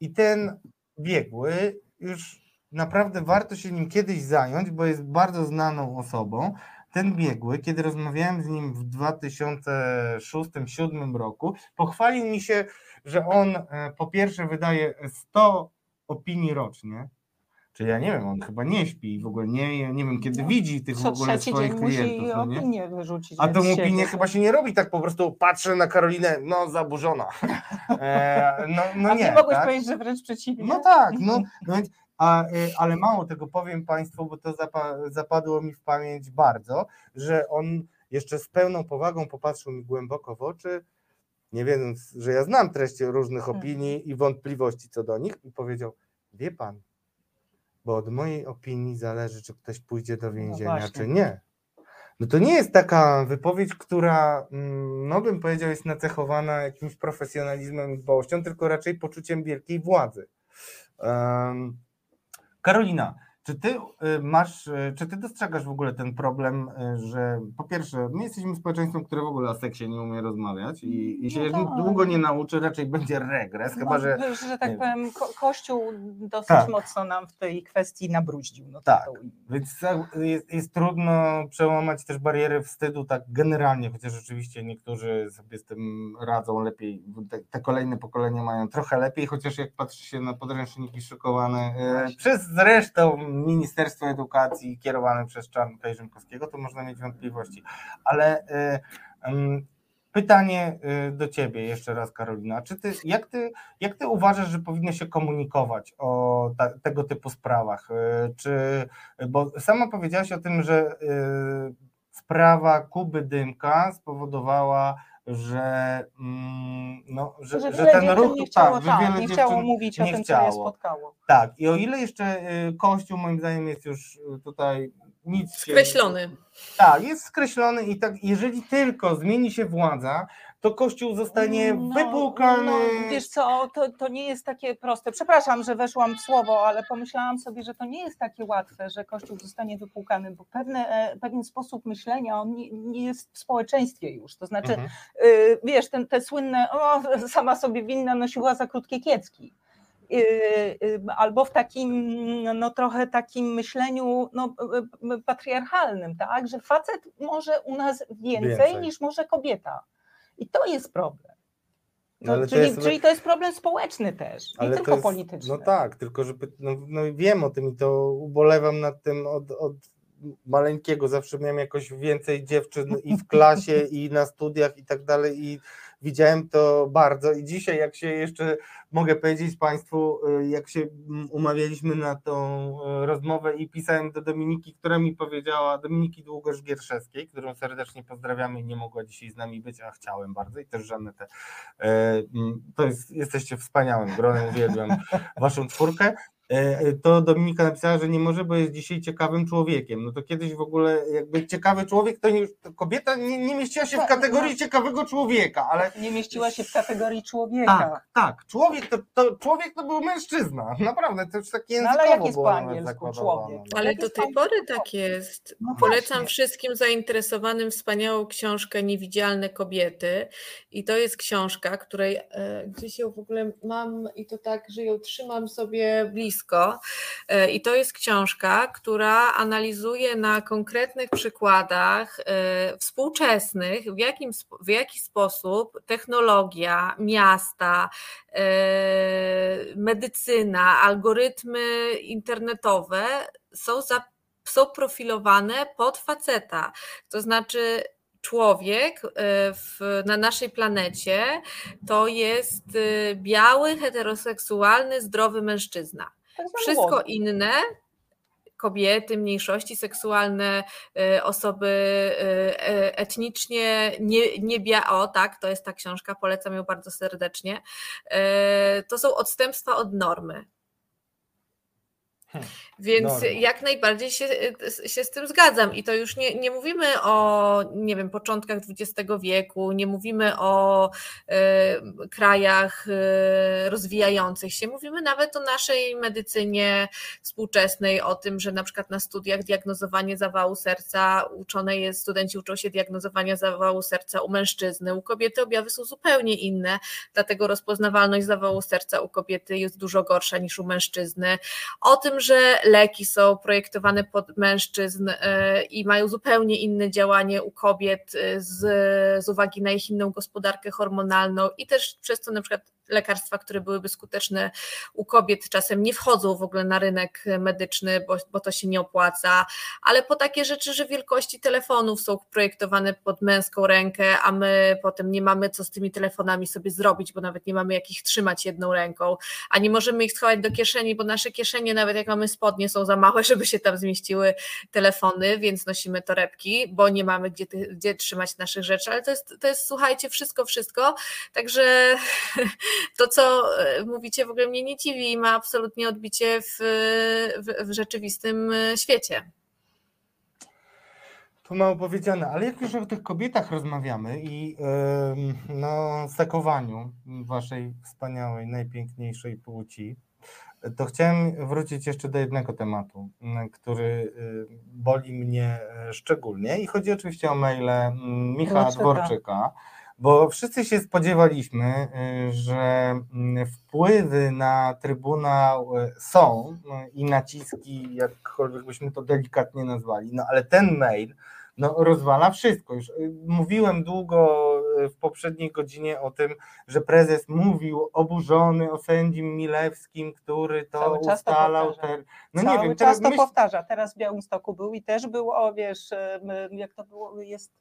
I ten biegły, już naprawdę warto się nim kiedyś zająć, bo jest bardzo znaną osobą. Ten biegły, kiedy rozmawiałem z nim w 2006-2007 roku, pochwalił mi się, że on po pierwsze wydaje 100 opinii rocznie, czyli ja nie wiem, on chyba nie śpi i w ogóle nie wiem, kiedy widzi tych w ogóle swoich klientów. Co musi opinię wyrzucić. A tą opinię chyba się nie robi tak po prostu, patrzę na Karolinę, zaburzona. A nie mogłeś powiedzieć, że wręcz przeciwnie. No tak, ale mało tego powiem Państwu, bo to zapadło mi w pamięć bardzo, że on jeszcze z pełną powagą popatrzył mi głęboko w oczy, nie wiedząc, że ja znam treść różnych opinii i wątpliwości co do nich i powiedział, wie pan, bo od mojej opinii zależy, czy ktoś pójdzie do więzienia, czy nie. No to nie jest taka wypowiedź, która, bym powiedział, jest nacechowana jakimś profesjonalizmem i dbałością, tylko raczej poczuciem wielkiej władzy. Karolina, Czy ty dostrzegasz w ogóle ten problem, że po pierwsze, my jesteśmy społeczeństwem, które w ogóle o seksie nie umie rozmawiać i się długo nie nauczy, raczej będzie regres, chyba że... No, że tak powiem, Kościół dosyć mocno nam w tej kwestii nabruździł. No, tak, więc jest trudno przełamać też bariery wstydu tak generalnie, chociaż oczywiście niektórzy sobie z tym radzą lepiej, te kolejne pokolenia mają trochę lepiej, chociaż jak patrzy się na podręczniki szykowane przez zresztą Ministerstwo Edukacji kierowane przez Czarnka i Rzymkowskiego, to można mieć wątpliwości. Ale pytanie do ciebie jeszcze raz, Karolina. Jak ty uważasz, że powinno się komunikować o tego typu sprawach? Bo sama powiedziałaś o tym, że sprawa Kuby Dymka spowodowała, że ten ruch nie chciało mówić o tym, co je spotkało. Tak, i o ile jeszcze Kościół moim zdaniem jest już tutaj nic... Skreślony. Tak, jest skreślony i tak, jeżeli tylko zmieni się władza, to Kościół zostanie wypłukany. No, wiesz co, to nie jest takie proste. Przepraszam, że weszłam w słowo, ale pomyślałam sobie, że to nie jest takie łatwe, że Kościół zostanie wypłukany, bo pewien sposób myślenia, on nie jest w społeczeństwie już. To znaczy, wiesz, te słynne, sama sobie winna nosiła za krótkie kiecki. Albo w takim trochę takim myśleniu patriarchalnym, tak, że facet może u nas więcej niż może kobieta. I to jest problem. Czyli to jest problem społeczny też, nie tylko polityczny. No tak, tylko że wiem o tym i to ubolewam nad tym od maleńkiego. Zawsze miałem jakoś więcej dziewczyn i w klasie, i na studiach i tak dalej. I widziałem to bardzo. I dzisiaj, jak się jeszcze, mogę powiedzieć Państwu, jak się umawialiśmy na tą rozmowę i pisałem do Dominiki, która mi powiedziała, Dominiki Długosz-Gierszewskiej, którą serdecznie pozdrawiamy i nie mogła dzisiaj z nami być, a chciałem bardzo. I też Żanetę. Jesteście wspaniałym gronem, uwielbiam Waszą czwórkę. To Dominika napisała, że nie może, bo jest dzisiaj ciekawym człowiekiem. No to kiedyś w ogóle jakby ciekawy człowiek, to kobieta nie mieściła się w kategorii ciekawego człowieka, ale... Nie mieściła się w kategorii człowieka. Tak. Człowiek to był mężczyzna. Naprawdę, to już takie językowo było nawet człowiek. Ale do tej pory tak jest. Polecam wszystkim zainteresowanym wspaniałą książkę Niewidzialne kobiety i to jest książka, której gdzieś ją w ogóle mam i to tak, że ją trzymam sobie blisko. I to jest książka, która analizuje na konkretnych przykładach współczesnych, w jaki sposób technologia, miasta, medycyna, algorytmy internetowe są profilowane pod faceta. To znaczy człowiek na naszej planecie to jest biały, heteroseksualny, zdrowy mężczyzna. Wszystko inne, kobiety, mniejszości seksualne, osoby etnicznie to jest ta książka, polecam ją bardzo serdecznie, to są odstępstwa od normy. Więc jak najbardziej się z tym zgadzam i to już nie mówimy o, nie wiem, początkach XX wieku, nie mówimy o krajach rozwijających się, mówimy nawet o naszej medycynie współczesnej, o tym, że na przykład na studiach diagnozowanie zawału serca studenci uczą się diagnozowania zawału serca u mężczyzny, u kobiety objawy są zupełnie inne, dlatego rozpoznawalność zawału serca u kobiety jest dużo gorsza niż u mężczyzny, o tym, że leki są projektowane pod mężczyzn i mają zupełnie inne działanie u kobiet z uwagi na ich inną gospodarkę hormonalną i też przez to na przykład lekarstwa, które byłyby skuteczne u kobiet czasem nie wchodzą w ogóle na rynek medyczny, bo to się nie opłaca, ale po takie rzeczy, że wielkości telefonów są projektowane pod męską rękę, a my potem nie mamy co z tymi telefonami sobie zrobić, bo nawet nie mamy jak ich trzymać jedną ręką, a nie możemy ich schować do kieszeni, bo nasze kieszenie, nawet jak mamy spodnie, są za małe, żeby się tam zmieściły telefony, więc nosimy torebki, bo nie mamy gdzie trzymać naszych rzeczy, ale to jest słuchajcie, wszystko, także to, co mówicie, w ogóle mnie nie dziwi i ma absolutnie odbicie w rzeczywistym świecie. To mało powiedziane, ale jak już o tych kobietach rozmawiamy i sekowaniu waszej wspaniałej, najpiękniejszej płci, to chciałem wrócić jeszcze do jednego tematu, który boli mnie szczególnie i chodzi oczywiście o maile Michała Dworczyka, bo wszyscy się spodziewaliśmy, że wpływy na Trybunał są i naciski, jakkolwiek byśmy to delikatnie nazwali, no ale ten mail rozwala wszystko. Już mówiłem długo w poprzedniej godzinie o tym, że prezes mówił oburzony o sędzi Milewskim, który to cały ustalał. Czas to powtarza. Teraz w Białymstoku był i też był, jak to było, jest...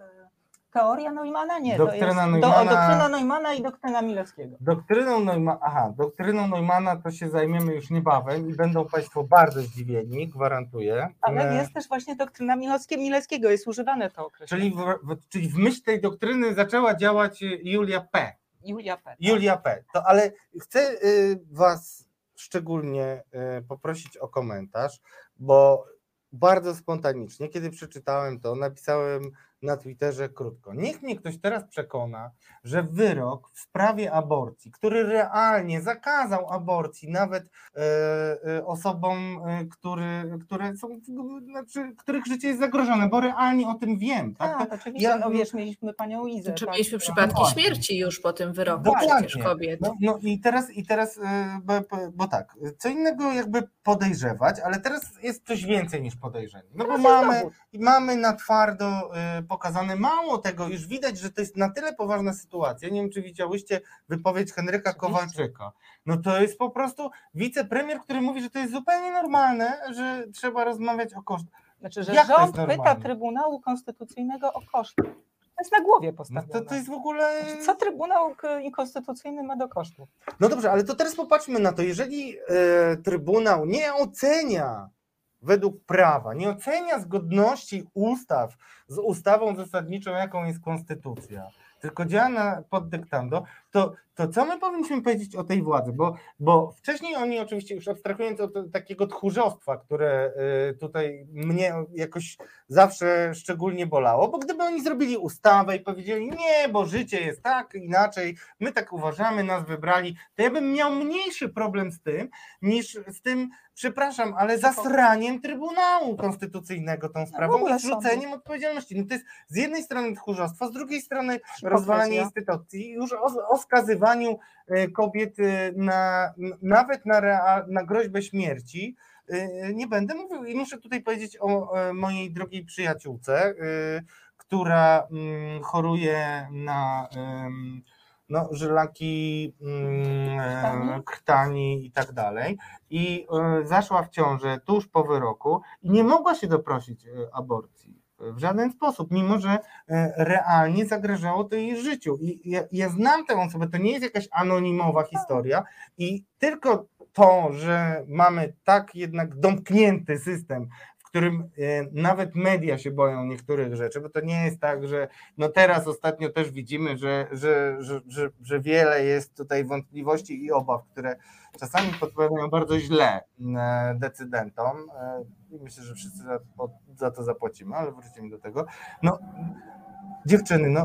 Teoria Neumanna? Nie, doktryna Neumanna, doktryna Neumanna i doktryna Milewskiego. Doktryną Neumanna to się zajmiemy już niebawem i będą Państwo bardzo zdziwieni, gwarantuję. Ale jest też właśnie doktryna Milewskiego, jest używane to określenie. Czyli w myśl tej doktryny zaczęła działać Julia P. To, ale chcę Was szczególnie poprosić o komentarz, bo bardzo spontanicznie, kiedy przeczytałem to, napisałem na Twitterze krótko: niech mnie ktoś teraz przekona, że wyrok w sprawie aborcji, który realnie zakazał aborcji nawet osobom, których życie jest zagrożone, bo realnie o tym wiem. Oczywiście, mieliśmy panią Izę. Mieliśmy przypadki śmierci już po tym wyroku przecież kobiet. I teraz, co innego jakby podejrzewać, ale teraz jest coś więcej niż podejrzenie. No bo mamy na twardo pokazane. Mało tego, już widać, że to jest na tyle poważna sytuacja. Nie wiem, czy widziałyście wypowiedź Henryka Kowalczyka. No to jest po prostu wicepremier, który mówi, że to jest zupełnie normalne, że trzeba rozmawiać o kosztach. Znaczy, że rząd pyta Trybunału Konstytucyjnego o koszty. To jest na głowie postawione. To jest w ogóle... Co Trybunał Konstytucyjny ma do kosztów? No dobrze, ale to teraz popatrzmy na to. Jeżeli Trybunał nie ocenia według prawa, nie ocenia zgodności ustaw z ustawą zasadniczą, jaką jest konstytucja, tylko działa pod dyktando, to co my powinniśmy powiedzieć o tej władzy? Bo wcześniej oni oczywiście, już abstrahując od takiego tchórzostwa, które tutaj mnie jakoś zawsze szczególnie bolało, bo gdyby oni zrobili ustawę i powiedzieli: nie, bo życie jest tak, inaczej, my tak uważamy, nas wybrali, to ja bym miał mniejszy problem z tym, niż z tym, przepraszam, ale zasraniem Trybunału Konstytucyjnego tą sprawą i zrzuceniem odpowiedzialności. No to jest z jednej strony tchórzostwo, z drugiej strony rozwalanie instytucji, już o skazywaniu kobiet nawet na groźbę śmierci nie będę mówił. I muszę tutaj powiedzieć o mojej drogiej przyjaciółce, która choruje na żylaki, krtani i tak dalej. I zaszła w ciążę tuż po wyroku i nie mogła się doprosić aborcji w żaden sposób, mimo że realnie zagrażało to jej życiu. I ja znam tę osobę, to nie jest jakaś anonimowa historia i tylko to, że mamy tak jednak domknięty system, w którym nawet media się boją niektórych rzeczy, bo to nie jest tak, że teraz ostatnio też widzimy, że wiele jest tutaj wątpliwości i obaw, które czasami podpowiadają bardzo źle decydentom. Myślę, że wszyscy za to zapłacimy, ale wrócimy do tego. Dziewczyny,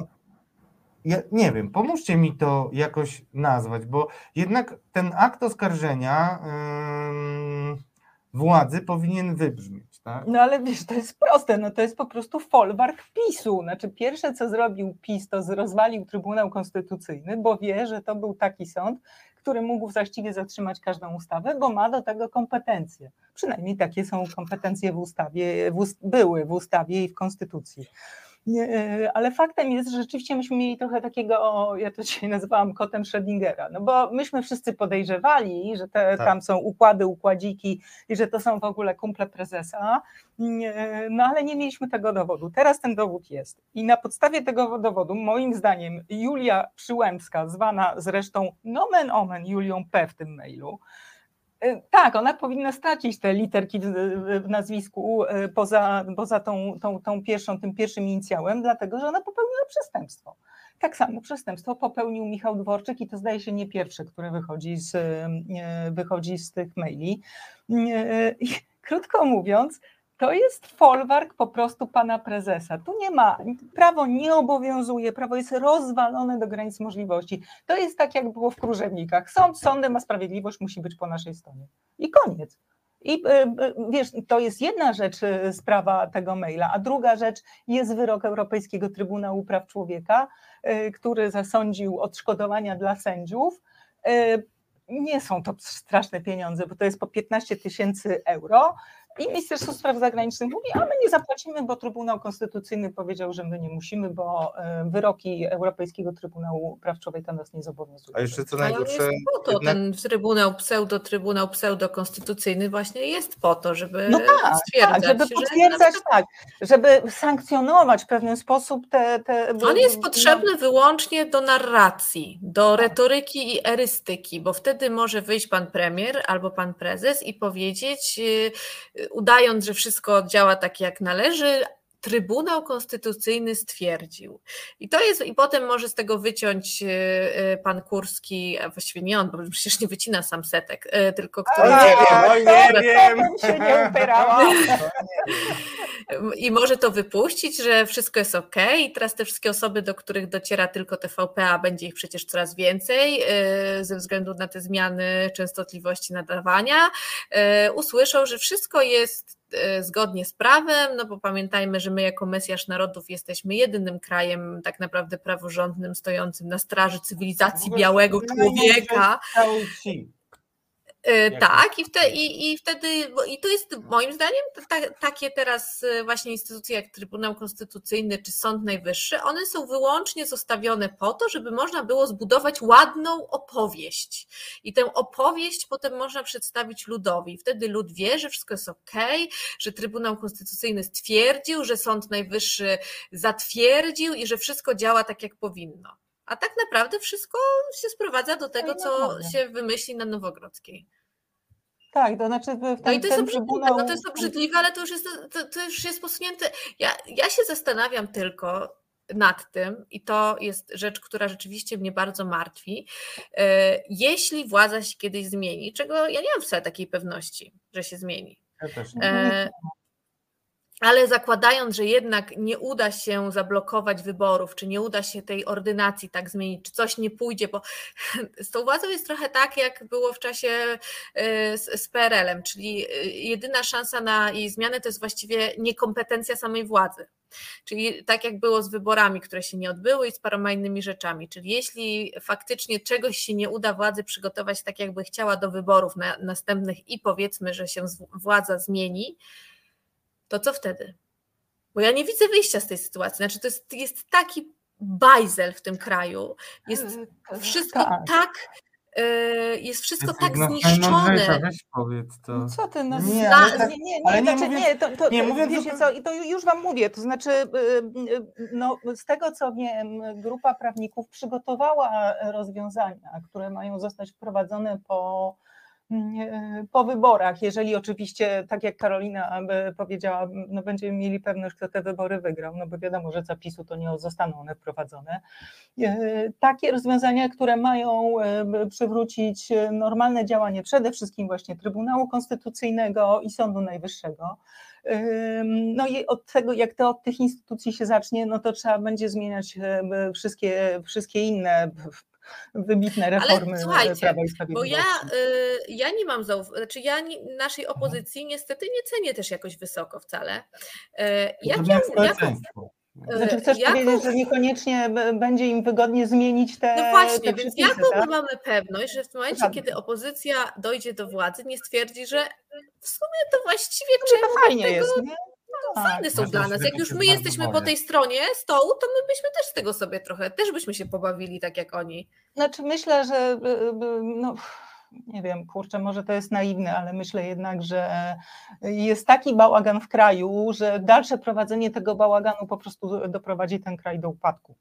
ja nie wiem, pomóżcie mi to jakoś nazwać, bo jednak ten akt oskarżenia władzy powinien wybrzmieć, tak? Ale wiesz, to jest proste, to jest po prostu folwark PiS-u. Pierwsze, co zrobił PiS, to rozwalił Trybunał Konstytucyjny, bo wie, że to był taki sąd, który mógł właściwie zatrzymać każdą ustawę, bo ma do tego kompetencje. Przynajmniej takie są kompetencje w ustawie, były w ustawie i w konstytucji. Ale faktem jest, że rzeczywiście myśmy mieli trochę takiego, ja to dzisiaj nazywałam kotem Schrödingera, bo myśmy wszyscy podejrzewali, że tam są układy, układziki i że to są w ogóle kumple prezesa, ale nie mieliśmy tego dowodu. Teraz ten dowód jest i na podstawie tego dowodu, moim zdaniem, Julia Przyłęcka, zwana zresztą nomen omen Julią P. w tym mailu, tak, ona powinna stracić te literki w nazwisku poza tym pierwszym inicjałem, dlatego że ona popełniła przestępstwo. Tak samo przestępstwo popełnił Michał Dworczyk i to zdaje się nie pierwsze, które wychodzi z tych maili. Krótko mówiąc, To jest folwark po prostu pana prezesa. Tu nie ma, prawo nie obowiązuje, prawo jest rozwalone do granic możliwości. To jest tak, jak było w Krużewnikach. Sąd sądem, a sprawiedliwość musi być po naszej stronie. I koniec. I wiesz, to jest jedna rzecz, sprawa tego maila, a druga rzecz jest wyrok Europejskiego Trybunału Praw Człowieka, który zasądził odszkodowania dla sędziów. Nie są to straszne pieniądze, bo to jest po 15 000 euro. I Ministerstwo Spraw Zagranicznych mówi, a my nie zapłacimy, bo Trybunał Konstytucyjny powiedział, że my nie musimy, bo wyroki Europejskiego Trybunału Praw Człowieka nas nie zobowiązują. A jeszcze co najgorsze... Ale jest po to, ten Trybunał Pseudokonstytucyjny właśnie jest po to, żeby stwierdzać, żeby potwierdzać, że... tak, żeby sankcjonować w pewien sposób te... On jest potrzebny wyłącznie do narracji, do retoryki i erystyki, bo wtedy może wyjść pan premier albo pan prezes i powiedzieć... udając, że wszystko działa tak jak należy, Trybunał Konstytucyjny stwierdził. I to jest, i potem może z tego wyciąć pan Kurski, a właściwie nie on, bo przecież nie wycina sam setek, tylko który... Nie wiem. Się nie upierała. I może to wypuścić, że wszystko jest ok, i teraz te wszystkie osoby, do których dociera tylko TVP, a będzie ich przecież coraz więcej ze względu na te zmiany częstotliwości nadawania, usłyszą, że wszystko jest zgodnie z prawem, no bo pamiętajmy, że my jako Mesjasz Narodów jesteśmy jedynym krajem tak naprawdę praworządnym stojącym na straży cywilizacji białego człowieka. Tak, i wtedy, i to jest moim zdaniem takie teraz właśnie instytucje jak Trybunał Konstytucyjny czy Sąd Najwyższy, one są wyłącznie zostawione po to, żeby można było zbudować ładną opowieść i tę opowieść potem można przedstawić ludowi. Wtedy lud wie, że wszystko jest okej, że Trybunał Konstytucyjny stwierdził, że Sąd Najwyższy zatwierdził i że wszystko działa tak jak powinno. A tak naprawdę wszystko się sprowadza do tego, co się wymyśli na Nowogrodzkiej. Tak, to znaczy... to jest obrzydliwe, ale to już jest posunięte... Ja się zastanawiam tylko nad tym, i to jest rzecz, która rzeczywiście mnie bardzo martwi, jeśli władza się kiedyś zmieni, czego ja nie mam wcale takiej pewności, że się zmieni. Ja też nie. Ale zakładając, że jednak nie uda się zablokować wyborów, czy nie uda się tej ordynacji tak zmienić, czy coś nie pójdzie, bo z tą władzą jest trochę tak, jak było w czasie z PRL-em, czyli jedyna szansa na jej zmianę to jest właściwie niekompetencja samej władzy. Czyli tak jak było z wyborami, które się nie odbyły i z paroma innymi rzeczami, czyli jeśli faktycznie czegoś się nie uda władzy przygotować tak, jakby chciała do wyborów następnych i powiedzmy, że się władza zmieni, to co wtedy? Bo ja nie widzę wyjścia z tej sytuacji. Znaczy, to jest taki bajzel w tym kraju. Jest wszystko tak zniszczone. Weź powiedz to. Co ty nas... I to już wam mówię. To znaczy, no, z tego co wiem, grupa prawników przygotowała rozwiązania, które mają zostać wprowadzone po wyborach, jeżeli oczywiście, tak jak Karolina powiedziała, no będziemy mieli pewność, kto te wybory wygrał, no bo wiadomo, że za PiS-u to nie zostaną one wprowadzone. Takie rozwiązania, które mają przywrócić normalne działanie przede wszystkim właśnie Trybunału Konstytucyjnego i Sądu Najwyższego. No i od tego, jak to od tych instytucji się zacznie, no to trzeba będzie zmieniać wszystkie inne wybitne reformy. Ale słuchajcie, bo ja nie mam zaufania, znaczy naszej opozycji niestety nie cenię też jakoś wysoko wcale. Znaczy chcesz powiedzieć, że niekoniecznie będzie im wygodnie zmienić te... No właśnie, więc jaką my mamy pewność, że w momencie, kiedy opozycja dojdzie do władzy, nie stwierdzi, że w sumie to właściwie... Fajne są dla nas. Jak już my jesteśmy po tej stronie stołu, to my byśmy też z tego sobie trochę, też byśmy się pobawili tak jak oni. Znaczy myślę, że no, nie wiem, kurczę, może to jest naiwne, ale myślę jednak, że jest taki bałagan w kraju, że dalsze prowadzenie tego bałaganu po prostu doprowadzi ten kraj do upadku.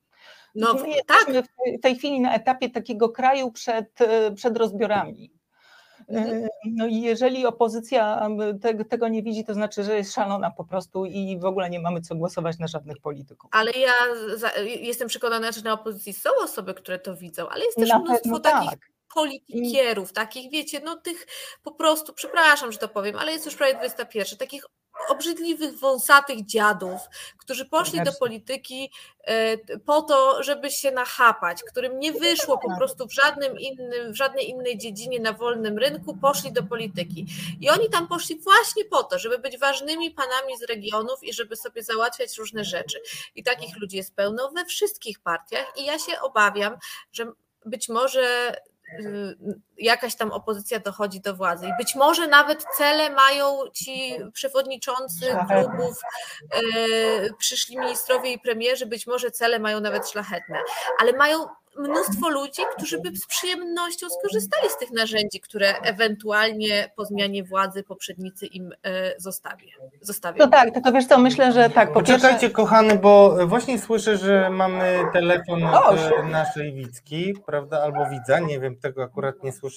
No, my jesteśmy w tej chwili na etapie takiego kraju przed rozbiorami. No i jeżeli opozycja tego nie widzi, to znaczy, że jest szalona po prostu i w ogóle nie mamy co głosować na żadnych polityków. Ale ja jestem przekonana, że na opozycji są osoby, które to widzą, ale jest też mnóstwo takich politykierów, takich wiecie, no tych po prostu, przepraszam, że to powiem, ale jest już prawie 21, takich obrzydliwych, wąsatych dziadów, którzy poszli do polityki po to, żeby się nachapać, którym nie wyszło po prostu w żadnej innej dziedzinie na wolnym rynku, poszli do polityki. I oni tam poszli właśnie po to, żeby być ważnymi panami z regionów i żeby sobie załatwiać różne rzeczy. I takich ludzi jest pełno we wszystkich partiach i ja się obawiam, że być może jakaś tam opozycja dochodzi do władzy i być może nawet cele mają ci przewodniczący klubów, przyszli ministrowie i premierzy, być może cele mają nawet szlachetne, ale mają mnóstwo ludzi, którzy by z przyjemnością skorzystali z tych narzędzi, które ewentualnie po zmianie władzy poprzednicy im zostawią. No tak, tylko wiesz co, myślę, że tak. Poczekajcie, kochany, bo właśnie słyszę, że mamy telefon od naszej widzki, prawda, albo widza, nie wiem, tego akurat nie słyszę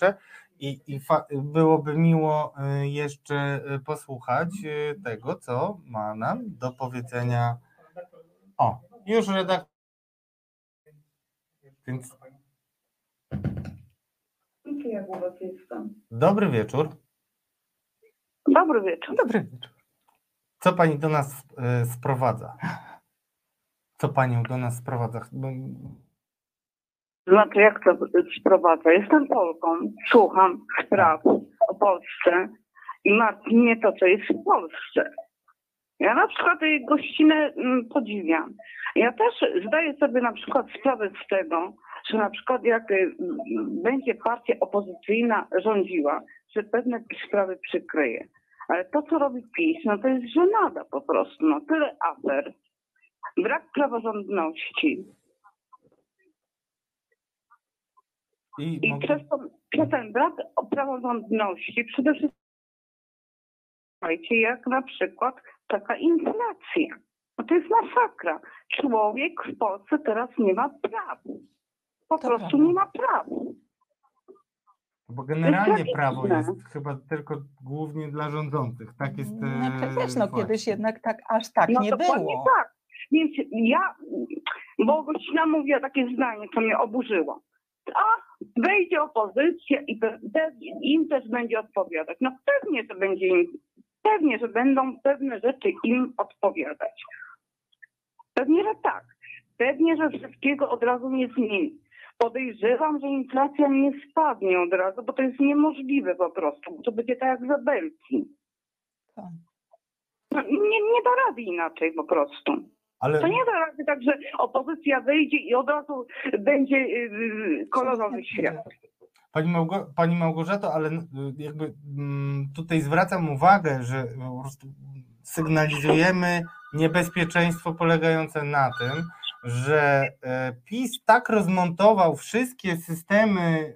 byłoby miło jeszcze posłuchać tego, co ma nam do powiedzenia. O, już redaktor. Więc... Dobry wieczór. Dobry wieczór. Dobry wieczór. Co pani do nas sprowadza? Co panią do nas sprowadza? Znaczy, jak to sprowadza? Jestem Polką, słucham spraw o Polsce i martwi mnie to, co jest w Polsce. Ja na przykład tej gościnę podziwiam. Ja też zdaję sobie na przykład sprawę z tego, że na przykład jak będzie partia opozycyjna rządziła, że pewne sprawy przykryje. Ale to, co robi PiS, no to jest żenada po prostu. No tyle afer, brak praworządności. I przez ten brak praworządności przede wszystkim jak na przykład taka inflacja. No to jest masakra. Człowiek w Polsce teraz nie ma praw. Po prostu nie ma praw. Bo generalnie prawo jest chyba tylko głównie dla rządzących. Tak jest. Kiedyś jednak tak aż tak nie było. Tak. Więc bo gościna mówiła takie zdanie, co mnie oburzyło. Wejdzie opozycja i im też będzie odpowiadać. No pewnie to będzie im. Pewnie, że będą pewne rzeczy im odpowiadać. Pewnie, że tak. Pewnie, że wszystkiego od razu nie zmieni. Podejrzewam, że inflacja nie spadnie od razu, bo to jest niemożliwe po prostu. To będzie tak jak za Belki. Nie da rady inaczej po prostu. Ale... To nie da rady tak, że opozycja wyjdzie i od razu będzie kolorowy świat. Pani Małgorzato, ale jakby tutaj zwracam uwagę, że po prostu sygnalizujemy niebezpieczeństwo polegające na tym, że PiS tak rozmontował wszystkie systemy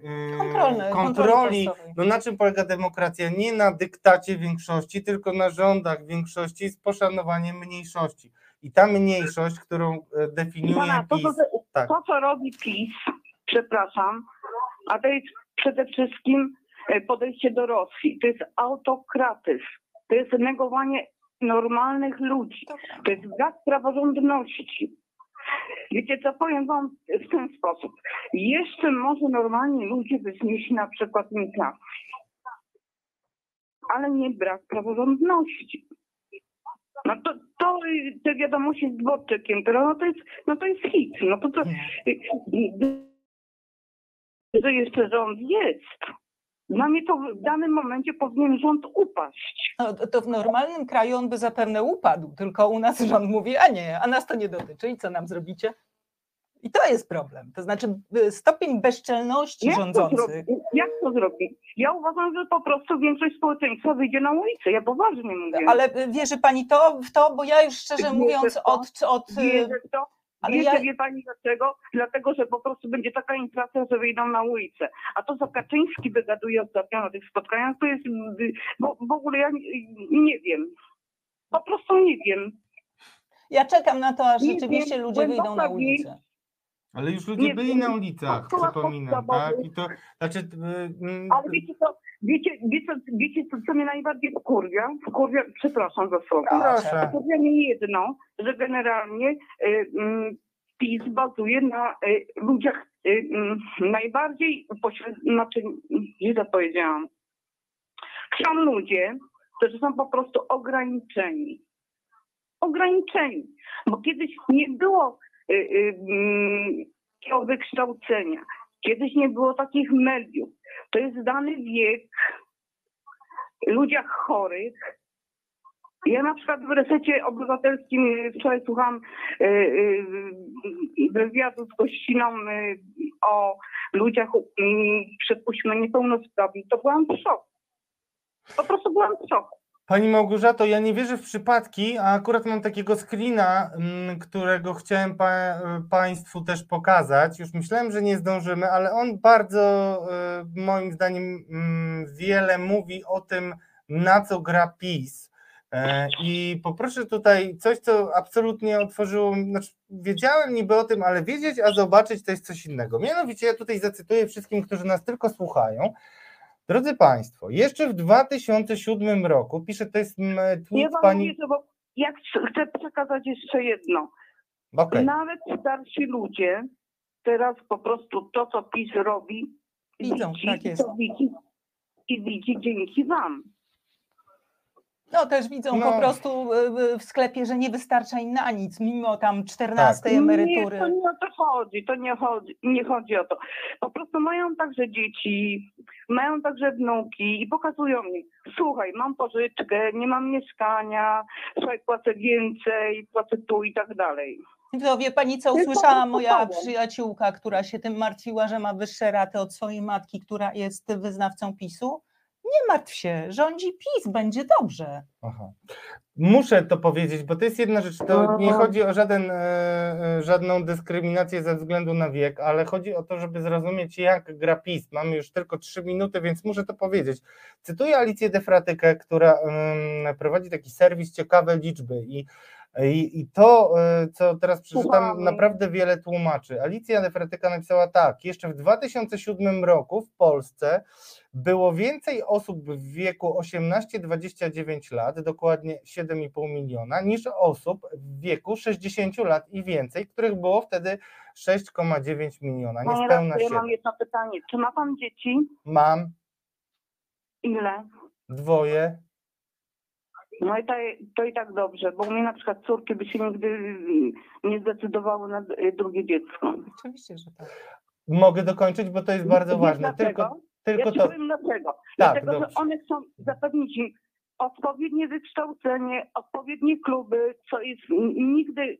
kontroli. No na czym polega demokracja? Nie na dyktacie większości, tylko na rządach większości z poszanowaniem mniejszości. I ta mniejszość, którą definiuje PiS. To, co robi PiS, przepraszam, a to jest przede wszystkim podejście do Rosji. To jest autokratyzm. To jest negowanie normalnych ludzi. To jest brak praworządności. Wiecie co, powiem wam w ten sposób. Jeszcze może normalni ludzie by znieśli na przykład inflację. Ale nie brak praworządności. No to te wiadomości z Dworczykiem, to jest hit. Że jeszcze rząd jest. Dla mnie to w danym momencie powinien rząd upaść. To w normalnym kraju on by zapewne upadł, tylko u nas rząd mówi, a nas to nie dotyczy i co nam zrobicie? I to jest problem. To znaczy stopień bezczelności rządzących. Jak to zrobić? Ja uważam, że po prostu większość społeczeństwa wyjdzie na ulicę. Ja poważnie mówię. Ale wierzy pani w to? Bo ja już szczerze mówiąc wie pani dlaczego? Dlatego, że po prostu będzie taka inflacja, że wyjdą na ulicę. A to, co Kaczyński wygaduje ostatnio na tych spotkaniach, to jest w ogóle ja nie wiem. Po prostu nie wiem. Ja czekam na to, aż rzeczywiście ludzie wyjdą na ulicę. Ale już ludzie byli na ulicach, przypominam, tak? I to, znaczy, ale wiecie, co mnie najbardziej wkurwia, przepraszam za słowo. Wkurwia mnie jedno, że generalnie PiS bazuje na ludziach najbardziej, źle powiedziałam, są ludzie, którzy są po prostu ograniczeni. Ograniczeni, bo kiedyś nie było takiego wykształcenia, kiedyś nie było takich mediów. To jest dany wiek, ludziach chorych. Ja na przykład w Resecie Obywatelskim wczoraj słuchałam wywiadu z gościną o ludziach, przypuśćmy, niepełnosprawnych. To byłam w szoku. Po prostu byłam w szoku. Pani Małgorzato, ja nie wierzę w przypadki, a akurat mam takiego screena, którego chciałem Państwu też pokazać. Już myślałem, że nie zdążymy, ale on bardzo, moim zdaniem, wiele mówi o tym, na co gra PiS. I poproszę tutaj coś, co absolutnie otworzyło, znaczy wiedziałem niby o tym, ale wiedzieć, a zobaczyć to jest coś innego. Mianowicie ja tutaj zacytuję wszystkim, którzy nas tylko słuchają. Drodzy Państwo, jeszcze w 2007 roku, pisze, to jest tweet pani... Ja wam chcę przekazać jeszcze jedno. Okay. Nawet starsi ludzie teraz po prostu to, co PiS robi, widzą, tak jest. I widzi dzięki wam. No też widzą po prostu w sklepie, że nie wystarcza im na nic, mimo tam 14 emerytury. Nie, to nie o to chodzi, nie chodzi o to. Po prostu mają także dzieci, mają także wnuki i pokazują mi, słuchaj, mam pożyczkę, nie mam mieszkania, słuchaj, płacę więcej, płacę tu i tak dalej. To wie pani co, usłyszała moja przyjaciółka, która się tym martwiła, że ma wyższe raty od swojej matki, która jest wyznawcą PiS-u. Nie martw się, rządzi PiS, będzie dobrze. Aha. Muszę to powiedzieć, bo to jest jedna rzecz, to nie chodzi o żadną dyskryminację ze względu na wiek, ale chodzi o to, żeby zrozumieć, jak gra PiS. Mamy już tylko 3 minuty, więc muszę to powiedzieć. Cytuję Alicję Defratykę, która prowadzi taki serwis Ciekawe Liczby i to, co teraz przeczytam, naprawdę wiele tłumaczy. Alicja Defratyka napisała tak: jeszcze w 2007 roku w Polsce było więcej osób w wieku 18-29 lat, dokładnie 7,5 miliona, niż osób w wieku 60 lat i więcej, których było wtedy 6,9 miliona, niespełna 7. Ja mam jedno pytanie, czy ma pan dzieci? Mam. Ile? 2. No i to i tak dobrze, bo u mnie na przykład córki by się nigdy nie zdecydowały na drugie dziecko. Oczywiście, że tak. Mogę dokończyć, bo to jest bardzo ważne. Tylko ja ci powiem dlaczego. Dlatego, że one chcą zapewnić im odpowiednie wykształcenie, odpowiednie kluby, co jest nigdy...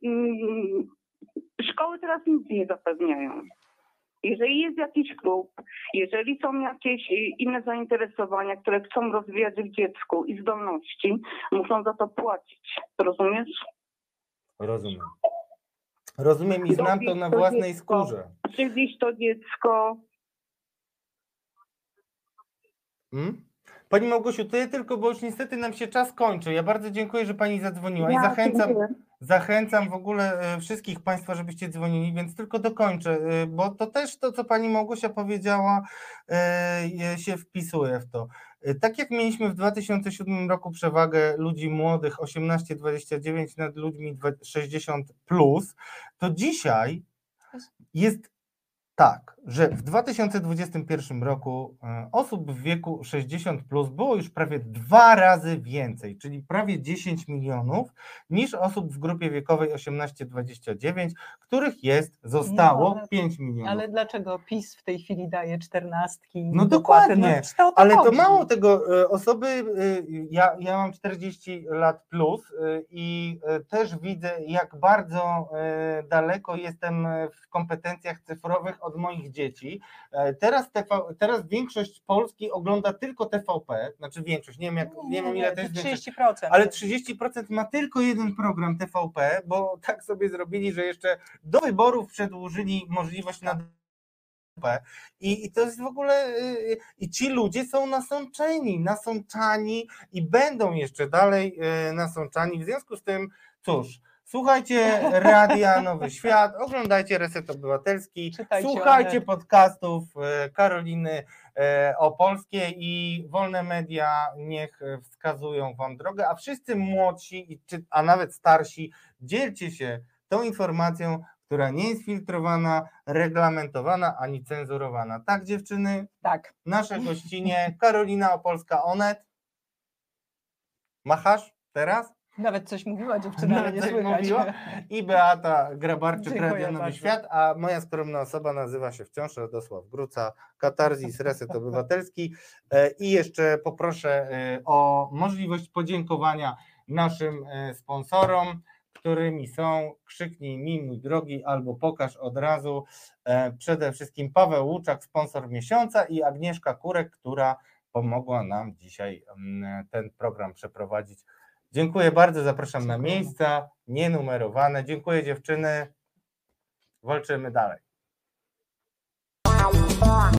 Szkoły teraz nic nie zapewniają. Jeżeli jest jakiś klub, jeżeli są jakieś inne zainteresowania, które chcą rozwijać w dziecku i zdolności, muszą za to płacić. Rozumiesz? Rozumiem. Rozumiem i znam to na własnej skórze. Przywieźć to dziecko. Pani Małgosiu, to ja tylko, bo już niestety nam się czas kończy. Ja bardzo dziękuję, że pani zadzwoniła i zachęcam w ogóle wszystkich Państwa, żebyście dzwonili, więc tylko dokończę, bo to też to, co pani Małgosia powiedziała, się wpisuje w to. Tak jak mieliśmy w 2007 roku przewagę ludzi młodych 18-29 nad ludźmi 60+, to dzisiaj jest tak, że w 2021 roku osób w wieku 60+ było już prawie 2 razy więcej, czyli prawie 10 milionów niż osób w grupie wiekowej 18-29, których zostało 5 milionów. Ale dlaczego PiS w tej chwili daje 14? No dokładnie, no, ale to mało tego, osoby, ja mam 40 lat plus i też widzę, jak bardzo daleko jestem w kompetencjach cyfrowych od moich dzieci. Teraz większość Polski ogląda tylko TVP, znaczy większość, nie wiem ile to jest 30%. Większość, ale 30% ma tylko jeden program TVP, bo tak sobie zrobili, że jeszcze do wyborów przedłużyli możliwość I to jest w ogóle, i ci ludzie są nasączani i będą jeszcze dalej nasączani, w związku z tym cóż, słuchajcie Radia Nowy Świat, oglądajcie Reset Obywatelski, słuchajcie podcastów Karoliny Opolskiej i wolne media niech wskazują wam drogę, a wszyscy młodsi, a nawet starsi, dzielcie się tą informacją, która nie jest filtrowana, reglamentowana, ani cenzurowana. Tak, dziewczyny? Tak. Nasze gościnie Karolina Opolska, Onet. Machasz teraz? Nawet coś mówiła dziewczyna, ale nie słychać. I Beata Grabarczyk, Radio Nowy Świat, a moja skromna osoba nazywa się wciąż Radosław Gruca, Katarzys, Reset Obywatelski. I jeszcze poproszę o możliwość podziękowania naszym sponsorom, którymi są Krzyknij mi, mój drogi, albo Pokaż od razu. Przede wszystkim Paweł Łuczak, sponsor miesiąca, i Agnieszka Kurek, która pomogła nam dzisiaj ten program przeprowadzić. Dziękuję bardzo, zapraszam na miejsca nienumerowane. Dziękuję dziewczyny, walczymy dalej.